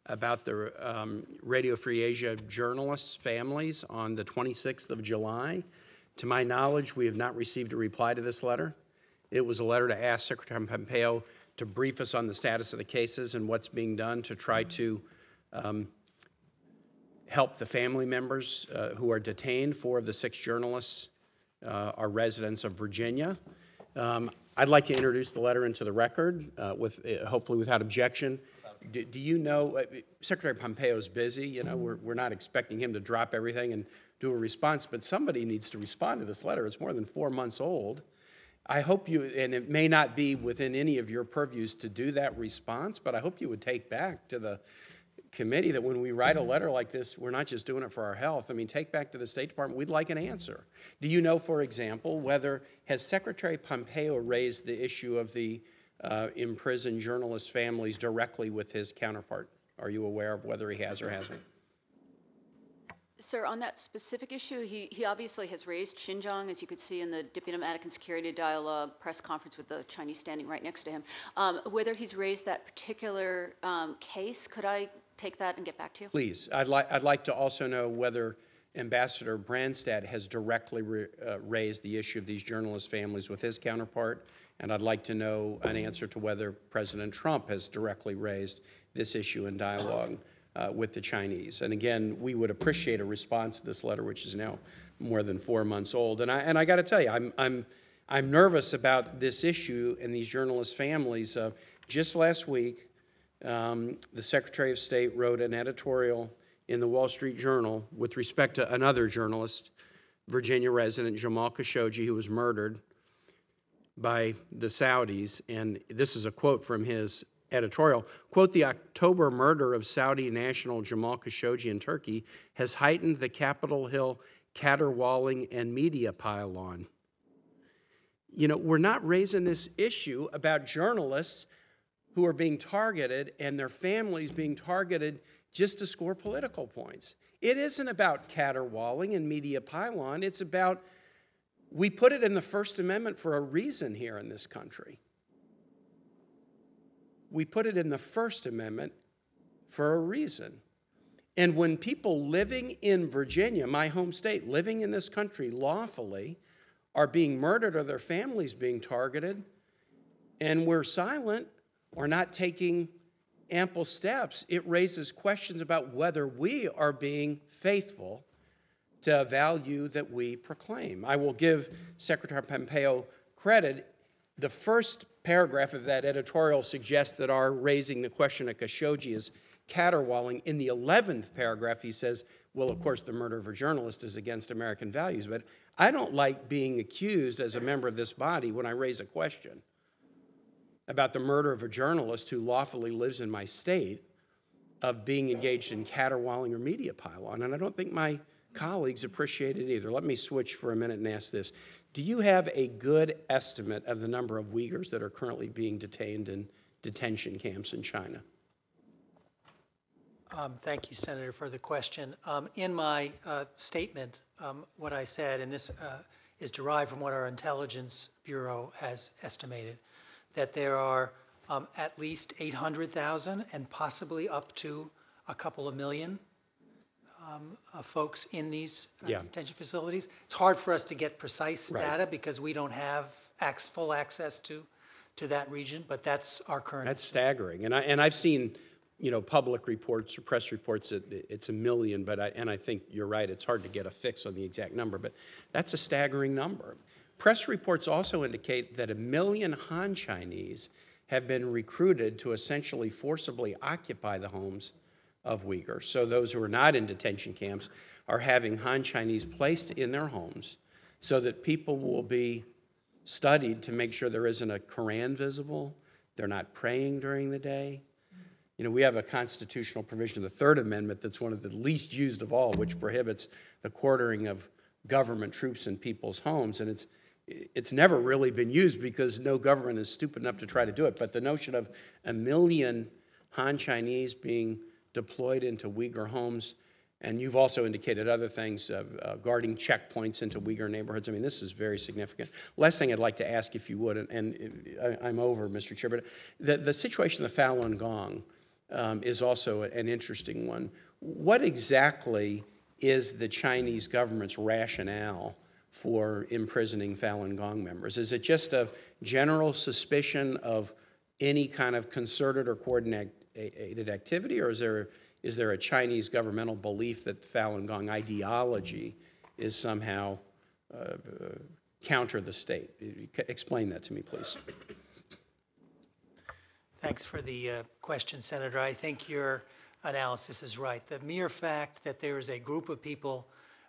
about the Radio Free Asia journalists' families on the 26th of July. To my knowledge, we have not received a reply to this letter. It was a letter to ask Secretary Pompeo to brief us on the status of the cases and what's being done to try to help the family members who are detained. 4 of the 6 journalists are residents of Virginia. I'd like to introduce the letter into the record, hopefully without objection. Do you know, Secretary Pompeo's busy, you know, we're not expecting him to drop everything and do a response, but somebody needs to respond to this letter. It's more than 4 months old. I hope you, and it may not be within any of your purviews to do that response, but I hope you would take back to the committee that when we write a letter like this, we're not just doing it for our health. I mean, take back to the State Department, we'd like an answer. Do you know, for example, whether, has Secretary Pompeo raised the issue of the imprisoned journalist families directly with his counterpart? Are you aware of whether he has or hasn't? Sir, on that specific issue, he obviously has raised Xinjiang, as you could see in the diplomatic and security dialogue press conference with the Chinese standing right next to him. Whether he's raised that particular case, could I take that and get back to you? Please. I'd like to also know whether Ambassador Branstad has directly raised the issue of these journalist families with his counterpart, and I'd like to know an answer to whether President Trump has directly raised this issue in dialogue with the Chinese. And again, we would appreciate a response to this letter, which is now more than 4 months old. And I got to tell you, I'm nervous about this issue and these journalist families. Just last week, the Secretary of State wrote an editorial in the Wall Street Journal with respect to another journalist, Virginia resident Jamal Khashoggi, who was murdered. by the Saudis, and this is a quote from his editorial, quote, "The October murder of Saudi national Jamal Khashoggi in Turkey has heightened the Capitol Hill caterwauling and media pile-on." You know, we're not raising this issue about journalists who are being targeted and their families being targeted just to score political points. It isn't about caterwauling and media pile-on. It's about, we put it in the First Amendment for a reason here in this country. We put it in the First Amendment for a reason. And when people living in Virginia, my home state, living in this country lawfully, are being murdered or their families being targeted, and we're silent or not taking ample steps, it raises questions about whether we are being faithful to a value that we proclaim. I will give Secretary Pompeo credit. The first paragraph of that editorial suggests that our raising the question of Khashoggi is caterwauling. In the 11th paragraph, he says, well, of course, the murder of a journalist is against American values, but I don't like being accused as a member of this body when I raise a question about the murder of a journalist who lawfully lives in my state of being engaged in caterwauling or media pile-on, and I don't think my colleagues appreciate it either. Let me switch for a minute and ask this. Do you have a good estimate of the number of Uyghurs that are currently being detained in detention camps in China? Thank you, Senator, for the question. In my statement, what I said, and this is derived from what our Intelligence Bureau has estimated, that there are at least 800,000 and possibly up to a couple of million folks in these detention facilities. It's hard for us to get precise data because we don't have full access to that region, but that's our current. That's staggering. And I've seen, you know, public reports or press reports that it's a million, but I think you're right, it's hard to get a fix on the exact number, but that's a staggering number. Press reports also indicate that 1 million Han Chinese have been recruited to essentially forcibly occupy the homes of Uyghurs. So those who are not in detention camps are having Han Chinese placed in their homes so that people will be studied to make sure there isn't a Quran visible, they're not praying during the day. You know, we have a constitutional provision, the Third Amendment, that's one of the least used of all, which prohibits the quartering of government troops in people's homes, and it's never really been used because no government is stupid enough to try to do it. But the notion of 1 million Han Chinese being deployed into Uyghur homes, and you've also indicated other things, guarding checkpoints into Uyghur neighborhoods. I mean, this is very significant. Last thing I'd like to ask, if you would, and I'm over, Mr. Chair, but the situation of the Falun Gong is also an interesting one. What exactly is the Chinese government's rationale for imprisoning Falun Gong members? Is it just a general suspicion of any kind of concerted or coordinated activity, or is there a Chinese governmental belief that Falun Gong ideology is somehow counter the state? Explain that to me, please. Thanks for the question, Senator. I think your analysis is right. The mere fact that there is a group of people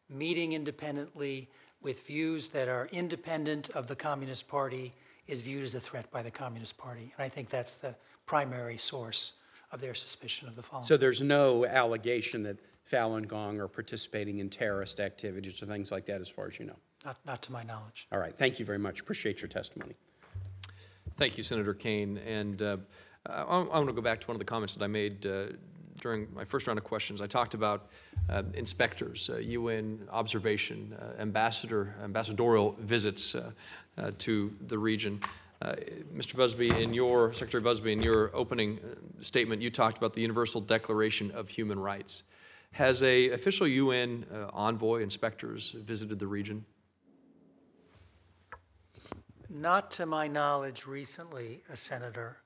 meeting independently with views that are independent of the Communist Party is viewed as a threat by the Communist Party. And I think that's the primary source of their suspicion of the Falun Gong. So there's no allegation that Falun Gong are participating in terrorist activities or things like that, as far as you know? Not to my knowledge. All right. Thank you very much. Appreciate your testimony. Thank you, Senator Kaine. And I want to go back to one of the comments that I made during my first round of questions. I talked about inspectors, UN observation, ambassadorial visits to the region. Mr. Busby, Secretary Busby, in your opening statement, you talked about the Universal Declaration of Human Rights. Has an official UN envoy, inspectors, visited the region? Not to my knowledge recently, Senator.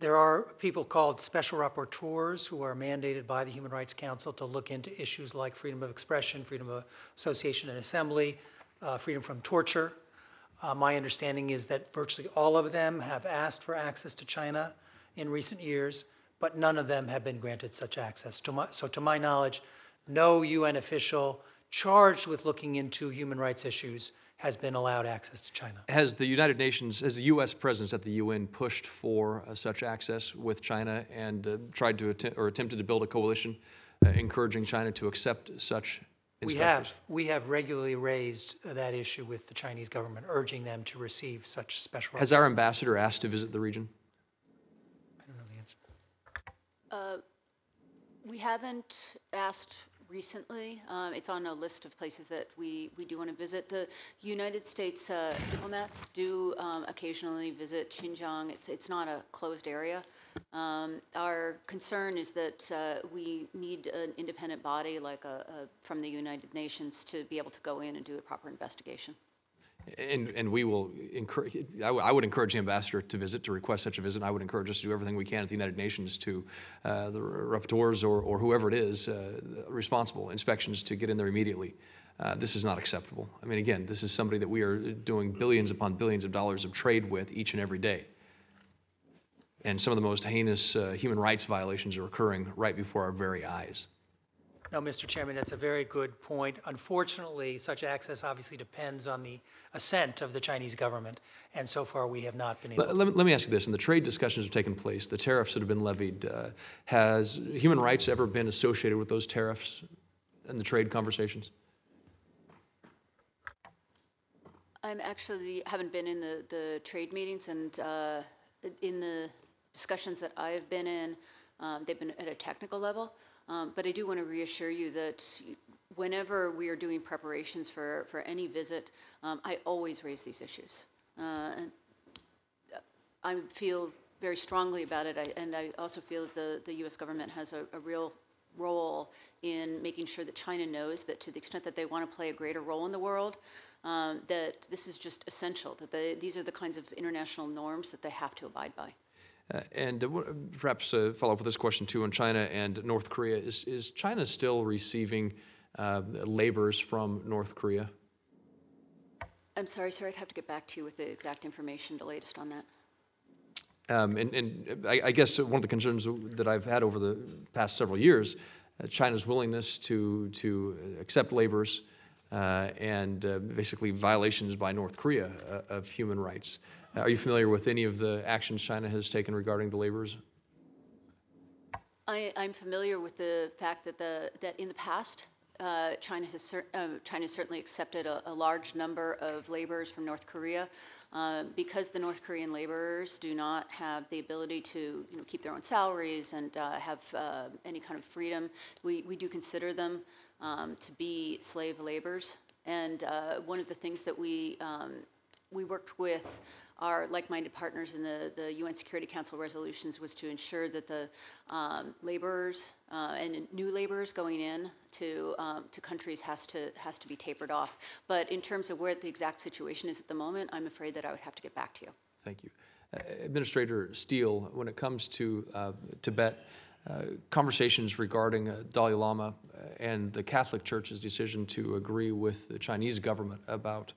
There are people called special rapporteurs who are mandated by the Human Rights Council to look into issues like freedom of expression, freedom of association and assembly, freedom from torture. My understanding is that virtually all of them have asked for access to China in recent years, but none of them have been granted such access. So to my knowledge, no UN official charged with looking into human rights issues has been allowed access to China. Has the United Nations, has the U.S. presence at the UN pushed for such access with China and tried to, attempted to build a coalition encouraging China to accept such inspectors? We have regularly raised that issue with the Chinese government, urging them to receive such special. Has our ambassador asked to visit the region? I don't know the answer. We haven't asked recently. It's on a list of places that we do want to visit. The United States diplomats do occasionally visit Xinjiang. It's not a closed area. Our concern is that we need an independent body like from the United Nations to be able to go in and do a proper investigation. And we will encourage, I would encourage the ambassador to visit, to request such a visit. I would encourage us to do everything we can at the United Nations to the rapporteurs or whoever it is, responsible inspections to get in there immediately. This is not acceptable. I mean, again, this is somebody that we are doing billions upon billions of dollars of trade with each and every day. And some of the most heinous human rights violations are occurring right before our very eyes. No, Mr. Chairman, that's a very good point. Unfortunately, such access obviously depends on the assent of the Chinese government, and so far we have not been able to. Let me ask you this. In the trade discussions that have taken place, the tariffs that have been levied, has human rights ever been associated with those tariffs in the trade conversations? I actually haven't been in the trade meetings, and in the discussions that I've been in, they've been at a technical level. But I do want to reassure you that whenever we are doing preparations for any visit, I always raise these issues. And I feel very strongly about it, and I also feel that the U.S. government has a real role in making sure that China knows that to the extent that they want to play a greater role in the world, that this is just essential, that these are the kinds of international norms that they have to abide by. Perhaps follow up with this question, too, on China and North Korea. Is China still receiving laborers from North Korea? I'm sorry, sir. I'd have to get back to you with the exact information, the latest on that. I guess one of the concerns that I've had over the past several years, China's willingness to accept laborers and basically violations by North Korea of human rights. Are you familiar with any of the actions China has taken regarding the laborers? I'm familiar with the fact that that in the past, China certainly accepted a large number of laborers from North Korea because the North Korean laborers do not have the ability to keep their own salaries and have any kind of freedom. We do consider them to be slave laborers, and one of the things that we worked with our like-minded partners in the UN Security Council resolutions was to ensure that the laborers and new laborers going in to countries has to be tapered off. But in terms of where the exact situation is at the moment, I'm afraid that I would have to get back to you. Thank you. Administrator Steele, when it comes to Tibet, conversations regarding Dalai Lama and the Catholic Church's decision to agree with the Chinese government about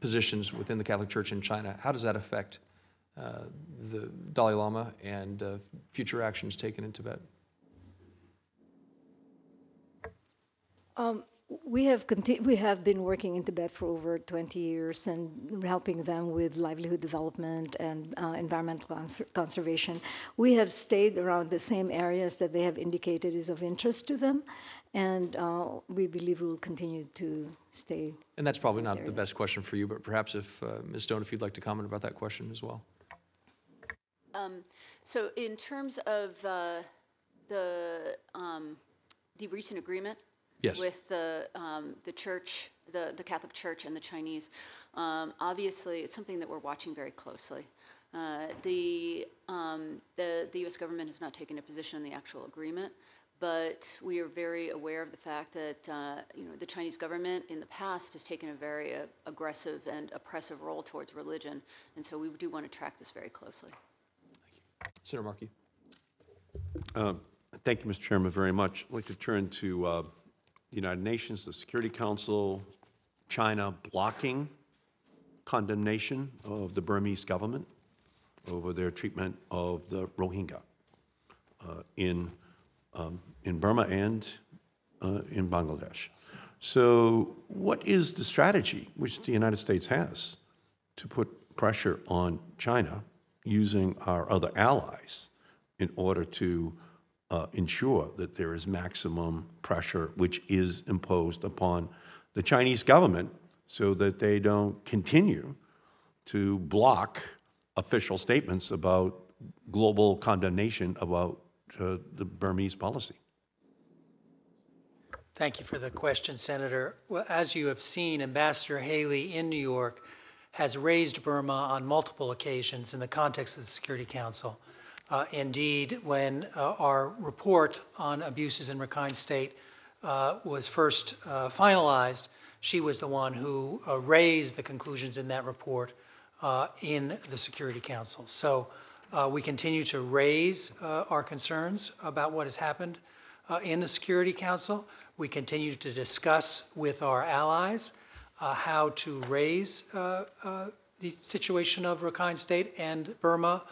positions within the Catholic Church in China. How does that affect the Dalai Lama and future actions taken in Tibet? We have been working in Tibet for over 20 years and helping them with livelihood development and environmental conservation. We have stayed around the same areas that they have indicated is of interest to them, and we believe we will continue to stay. And that's probably not the best question for you, but perhaps if Ms. Stone, if you'd like to comment about that question as well. So in terms of the recent agreement, yes, with the church, the Catholic Church and the Chinese, obviously it's something that we're watching very closely. The U.S. government has not taken a position on the actual agreement, but we are very aware of the fact that the Chinese government in the past has taken a very aggressive and oppressive role towards religion, and so we do want to track this very closely. Thank you. Senator Markey. Thank you, Mr. Chairman, very much. I'd like to turn to the United Nations, the Security Council, China blocking condemnation of the Burmese government over their treatment of the Rohingya in Burma and in Bangladesh. So what is the strategy which the United States has to put pressure on China using our other allies in order to ensure that there is maximum pressure which is imposed upon the Chinese government so that they don't continue to block official statements about global condemnation about the Burmese policy? Thank you for the question, Senator. Well, as you have seen, Ambassador Haley in New York has raised Burma on multiple occasions in the context of the Security Council. Indeed, when our report on abuses in Rakhine State was first finalized, she was the one who raised the conclusions in that report in the Security Council. So we continue to raise our concerns about what has happened in the Security Council. We continue to discuss with our allies how to raise the situation of Rakhine State and Burma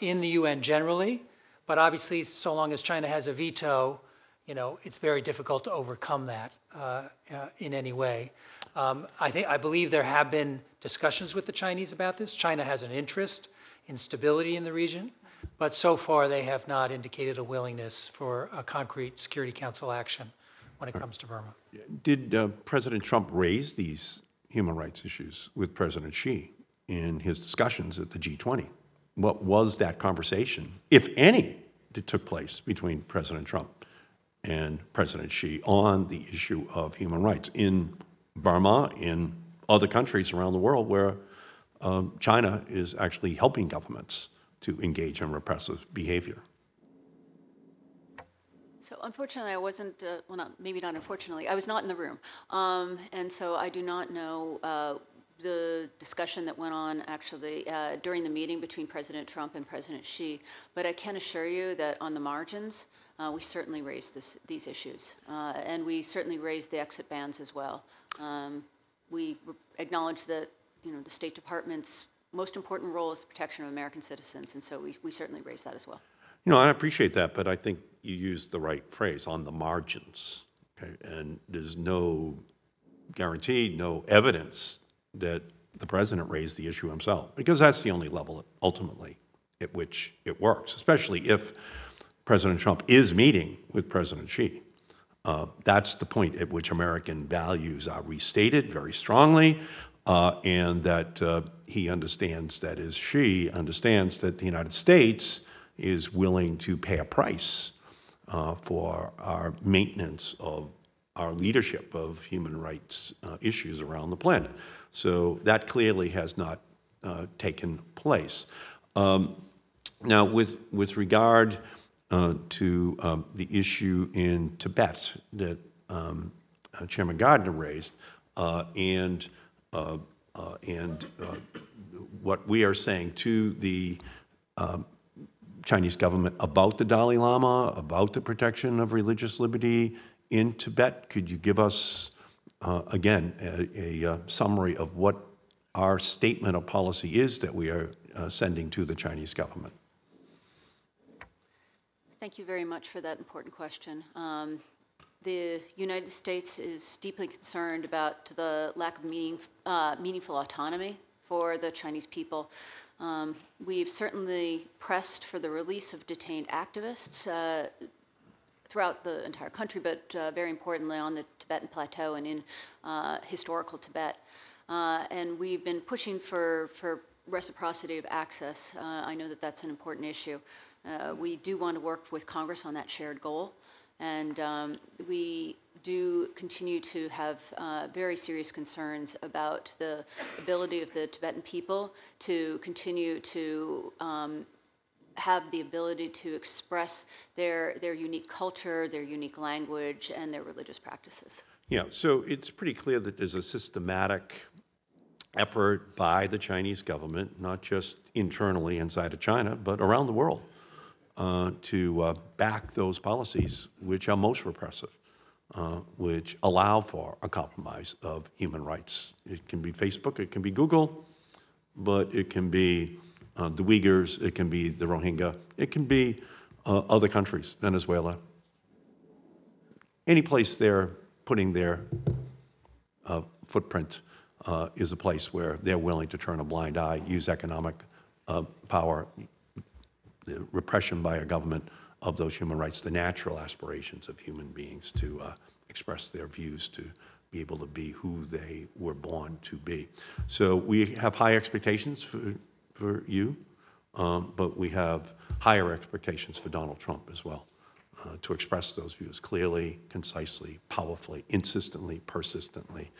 in the UN generally. But obviously, so long as China has a veto, you know, it's very difficult to overcome that in any way. I believe there have been discussions with the Chinese about this. China has an interest in stability in the region, but so far they have not indicated a willingness for a concrete Security Council action when it comes to Burma. Did President Trump raise these human rights issues with President Xi in his discussions at the G20? What was that conversation, if any, that took place between President Trump and President Xi on the issue of human rights in Burma, in other countries around the world where China is actually helping governments to engage in repressive behavior? So unfortunately, I wasn't, well, not, maybe not unfortunately, I was not in the room. And so I do not know the discussion that went on actually during the meeting between President Trump and President Xi. But I can assure you that on the margins, we certainly raised these issues. And we certainly raised the exit bans as well. We acknowledge that, you know, the State Department's most important role is the protection of American citizens. And so we certainly raised that as well. You know, I appreciate that, but I think you used the right phrase, on the margins, okay? And there's no guarantee, no evidence that the president raised the issue himself, because that's the only level, ultimately, at which it works, especially if President Trump is meeting with President Xi. That's the point at which American values are restated very strongly, and that he understands, that is, Xi understands that the United States is willing to pay a price for our maintenance of our leadership of human rights issues around the planet. So that clearly has not taken place. Now, with regard to the issue in Tibet that Chairman Gardner raised, and what we are saying to the Chinese government about the Dalai Lama, about the protection of religious liberty in Tibet. Could you give us, again, a summary of what our statement of policy is that we are sending to the Chinese government? Thank you very much for that important question. The United States is deeply concerned about the lack of meaningful autonomy for the Chinese people. We've certainly pressed for the release of detained activists throughout the entire country, but very importantly on the Tibetan Plateau and in historical Tibet. And we've been pushing for reciprocity of access. I know that that's an important issue. We do want to work with Congress on that shared goal. And we do continue to have very serious concerns about the ability of the Tibetan people to continue to have the ability to express their unique culture, their unique language, and their religious practices. Yeah, so it's pretty clear that there's a systematic effort by the Chinese government, not just internally inside of China, but around the world, to back those policies which are most repressive, which allow for a compromise of human rights. It can be Facebook, it can be Google, but it can be the Uyghurs, it can be the Rohingya, it can be other countries, Venezuela. Any place there putting their footprint is a place where they're willing to turn a blind eye, use economic power, the repression by a government of those human rights, the natural aspirations of human beings to express their views, to be able to be who they were born to be. So we have high expectations for you, but we have higher expectations for Donald Trump as well, to express those views clearly, concisely, powerfully, insistently, persistently.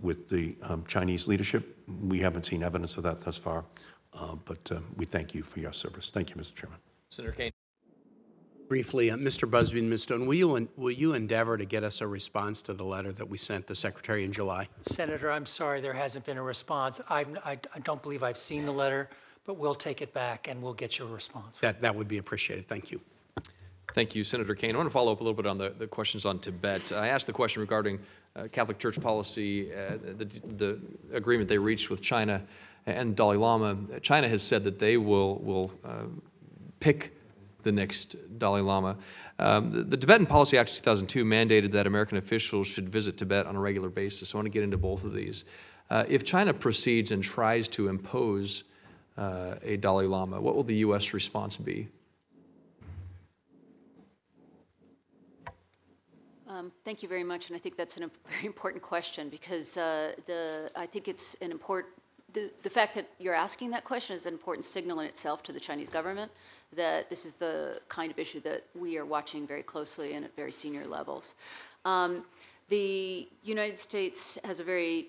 With the Chinese leadership, we haven't seen evidence of that thus far, but we thank you for your service. Thank you, Mr. Chairman. Senator Kaine. Briefly, Mr. Busby and Ms. Stone, will you endeavor to get us a response to the letter that we sent the Secretary in July? Senator, I'm sorry there hasn't been a response. I don't believe I've seen the letter, but we'll take it back and we'll get your response. That would be appreciated. Thank you. Thank you, Senator Kaine. I want to follow up a little bit on the questions on Tibet. I asked the question regarding Catholic Church policy, the agreement they reached with China and Dalai Lama. China has said that they will pick the next Dalai Lama. The Tibetan Policy Act of 2002 mandated that American officials should visit Tibet on a regular basis. I want to get into both of these. If China proceeds and tries to impose a Dalai Lama, what will the U.S. response be? Thank you very much, and I think that's a very important question, because I think it's an important, the fact that you're asking that question is an important signal in itself to the Chinese government that this is the kind of issue that we are watching very closely and at very senior levels. The United States has a very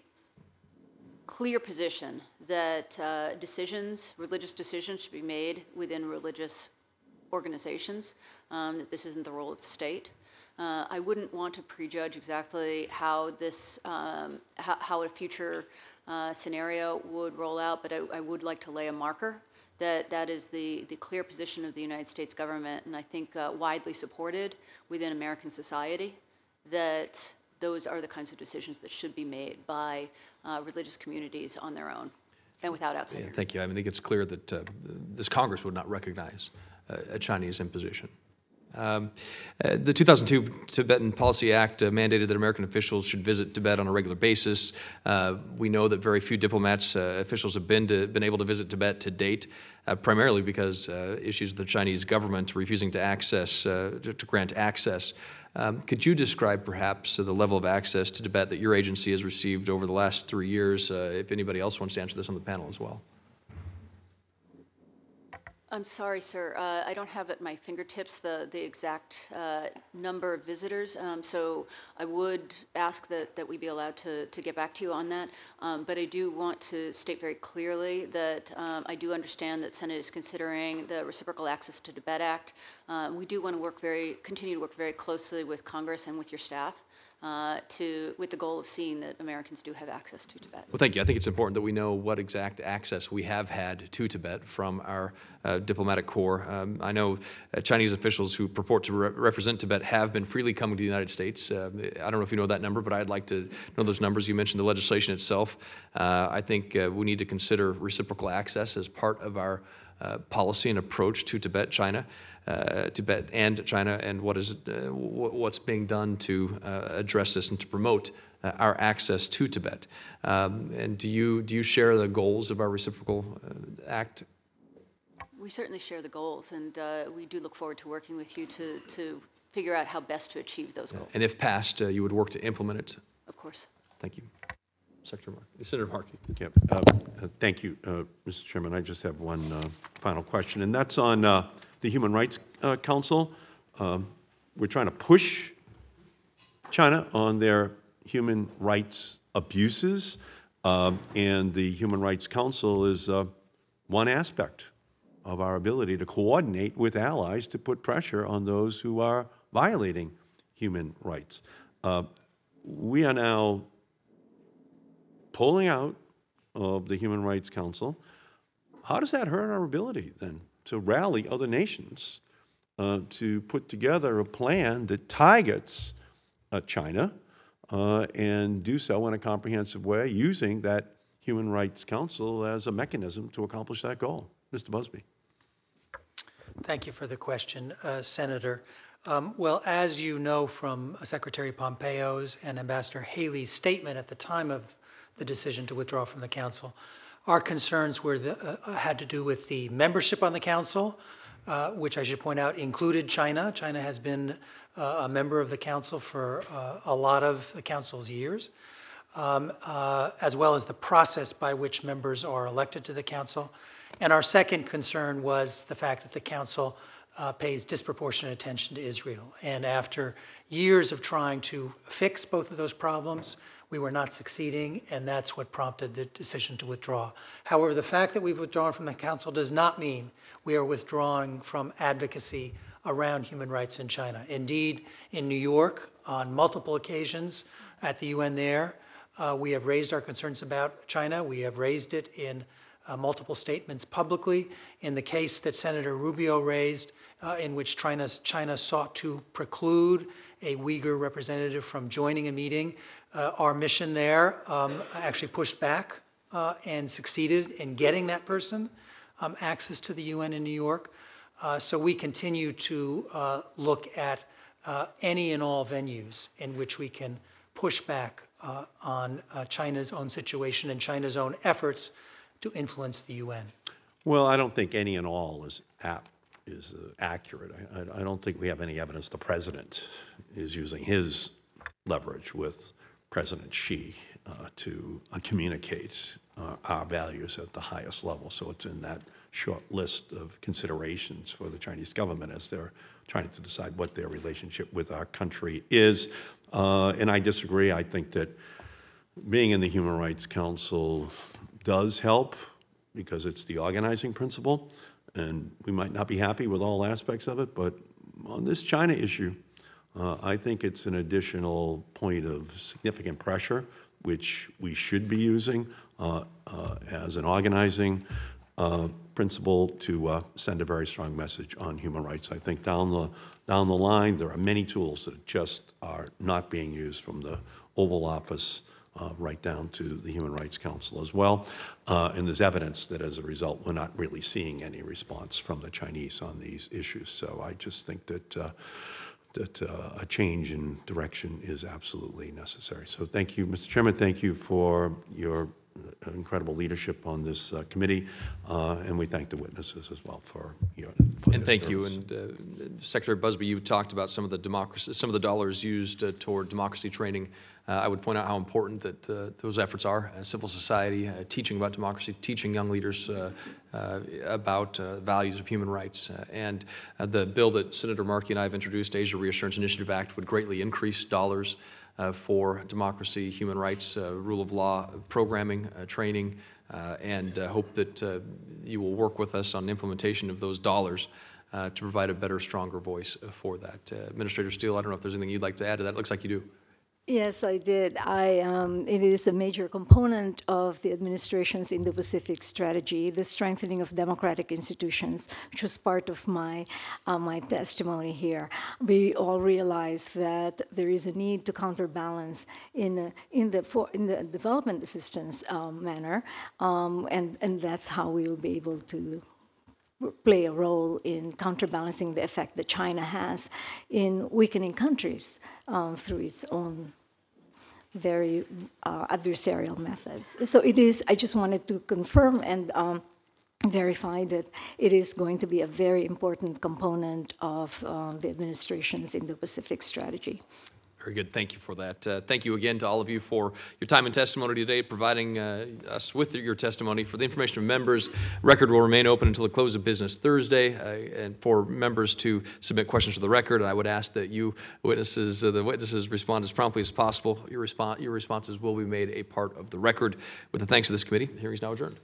clear position that decisions, religious decisions, should be made within religious organizations, that this isn't the role of the state. I wouldn't want to prejudge exactly how this, how a future scenario would roll out, but I would like to lay a marker that that is the clear position of the United States government, and I think widely supported within American society, that those are the kinds of decisions that should be made by religious communities on their own and without outside interference. Thank you. I mean, I think it's clear that this Congress would not recognize a Chinese imposition. The 2002 Tibetan Policy Act mandated that American officials should visit Tibet on a regular basis. We know that very few diplomats, officials have been able to visit Tibet to date, primarily because issues of the Chinese government refusing to access, to grant access. Could you describe perhaps the level of access to Tibet that your agency has received over the last 3 years, if anybody else wants to answer this on the panel as well? I'm sorry, sir. I don't have at my fingertips the exact number of visitors, so I would ask that we be allowed to get back to you on that. But I do want to state very clearly that I do understand that Senate is considering the Reciprocal Access to Tibet Act. We do want to continue to work very closely with Congress and with your staff, with the goal of seeing that Americans do have access to Tibet. Well, thank you. I think it's important that we know what exact access we have had to Tibet from our diplomatic corps. I know Chinese officials who purport to represent Tibet have been freely coming to the United States. I don't know if you know that number, but I'd like to know those numbers. You mentioned the legislation itself. I think we need to consider reciprocal access as part of our policy and approach to Tibet and China, and what is what's being done to address this and to promote our access to Tibet. And do you share the goals of our Reciprocal Act? We certainly share the goals, and we do look forward to working with you to figure out how best to achieve those goals. And if passed, you would work to implement it. Of course. Thank you. Senator Markey. Yeah, thank you, Mr. Chairman. I just have one final question, and that's on the Human Rights Council. We're trying to push China on their human rights abuses, and the Human Rights Council is one aspect of our ability to coordinate with allies to put pressure on those who are violating human rights. We are now pulling out of the Human Rights Council. How does that hurt our ability then to rally other nations to put together a plan that targets China and do so in a comprehensive way using that Human Rights Council as a mechanism to accomplish that goal? Mr. Busby. Thank you for the question, Senator. Well, as you know from Secretary Pompeo's and Ambassador Haley's statement at the time of the decision to withdraw from the Council, our concerns were had to do with the membership on the Council, which I should point out included China. China has been a member of the Council for a lot of the Council's years, as well as the process by which members are elected to the Council. And our second concern was the fact that the Council pays disproportionate attention to Israel. And after years of trying to fix both of those problems, we were not succeeding, and that's what prompted the decision to withdraw. However, the fact that we've withdrawn from the Council does not mean we are withdrawing from advocacy around human rights in China. Indeed, in New York, on multiple occasions at the UN there, we have raised our concerns about China. We have raised it in multiple statements publicly. In the case that Senator Rubio raised, in which China sought to preclude a Uyghur representative from joining a meeting, our mission there actually pushed back and succeeded in getting that person access to the UN in New York. So we continue to look at any and all venues in which we can push back on China's own situation and China's own efforts to influence the UN. Well, I don't think any and all is accurate. I don't think we have any evidence the president is using his leverage with President Xi to communicate our values at the highest level. So it's in that short list of considerations for the Chinese government as they're trying to decide what their relationship with our country is. And I disagree. I think that being in the Human Rights Council does help because it's the organizing principle, and we might not be happy with all aspects of it, but on this China issue, I think it's an additional point of significant pressure, which we should be using as an organizing principle to send a very strong message on human rights. I think down the line, there are many tools that just are not being used from the Oval Office right down to the Human Rights Council as well. And there's evidence that as a result, we're not really seeing any response from the Chinese on these issues. So I just think that a change in direction is absolutely necessary. So thank you, Mr. Chairman. Thank you for your incredible leadership on this committee. And we thank the witnesses as well for your thank service. You. And Secretary Busby, you talked about some of the dollars used toward democracy training. I would point out how important that those efforts are, civil society, teaching about democracy, teaching young leaders about values of human rights. And the bill that Senator Markey and I have introduced, Asia Reassurance Initiative Act, would greatly increase dollars for democracy, human rights, rule of law, programming, training, and hope that you will work with us on implementation of those dollars to provide a better, stronger voice for that. Administrator Steele, I don't know if there's anything you'd like to add to that. It looks like you do. Yes, I did. It is a major component of the administration's Indo-Pacific strategy, the strengthening of democratic institutions, which was part of my my testimony here. We all realize that there is a need to counterbalance in the development assistance manner, and that's how we will be able to play a role in counterbalancing the effect that China has in weakening countries through its own very adversarial methods. So it is, I just wanted to confirm and verify that it is going to be a very important component of the administration's Indo-Pacific strategy. Very good. Thank you for that. Thank you again to all of you for your time and testimony today, providing us with your testimony. For the information of members, record will remain open until the close of business Thursday, and for members to submit questions for the record. I would ask that you witnesses, the witnesses respond as promptly as possible. Your responses will be made a part of the record. With the thanks of this committee, the hearing is now adjourned.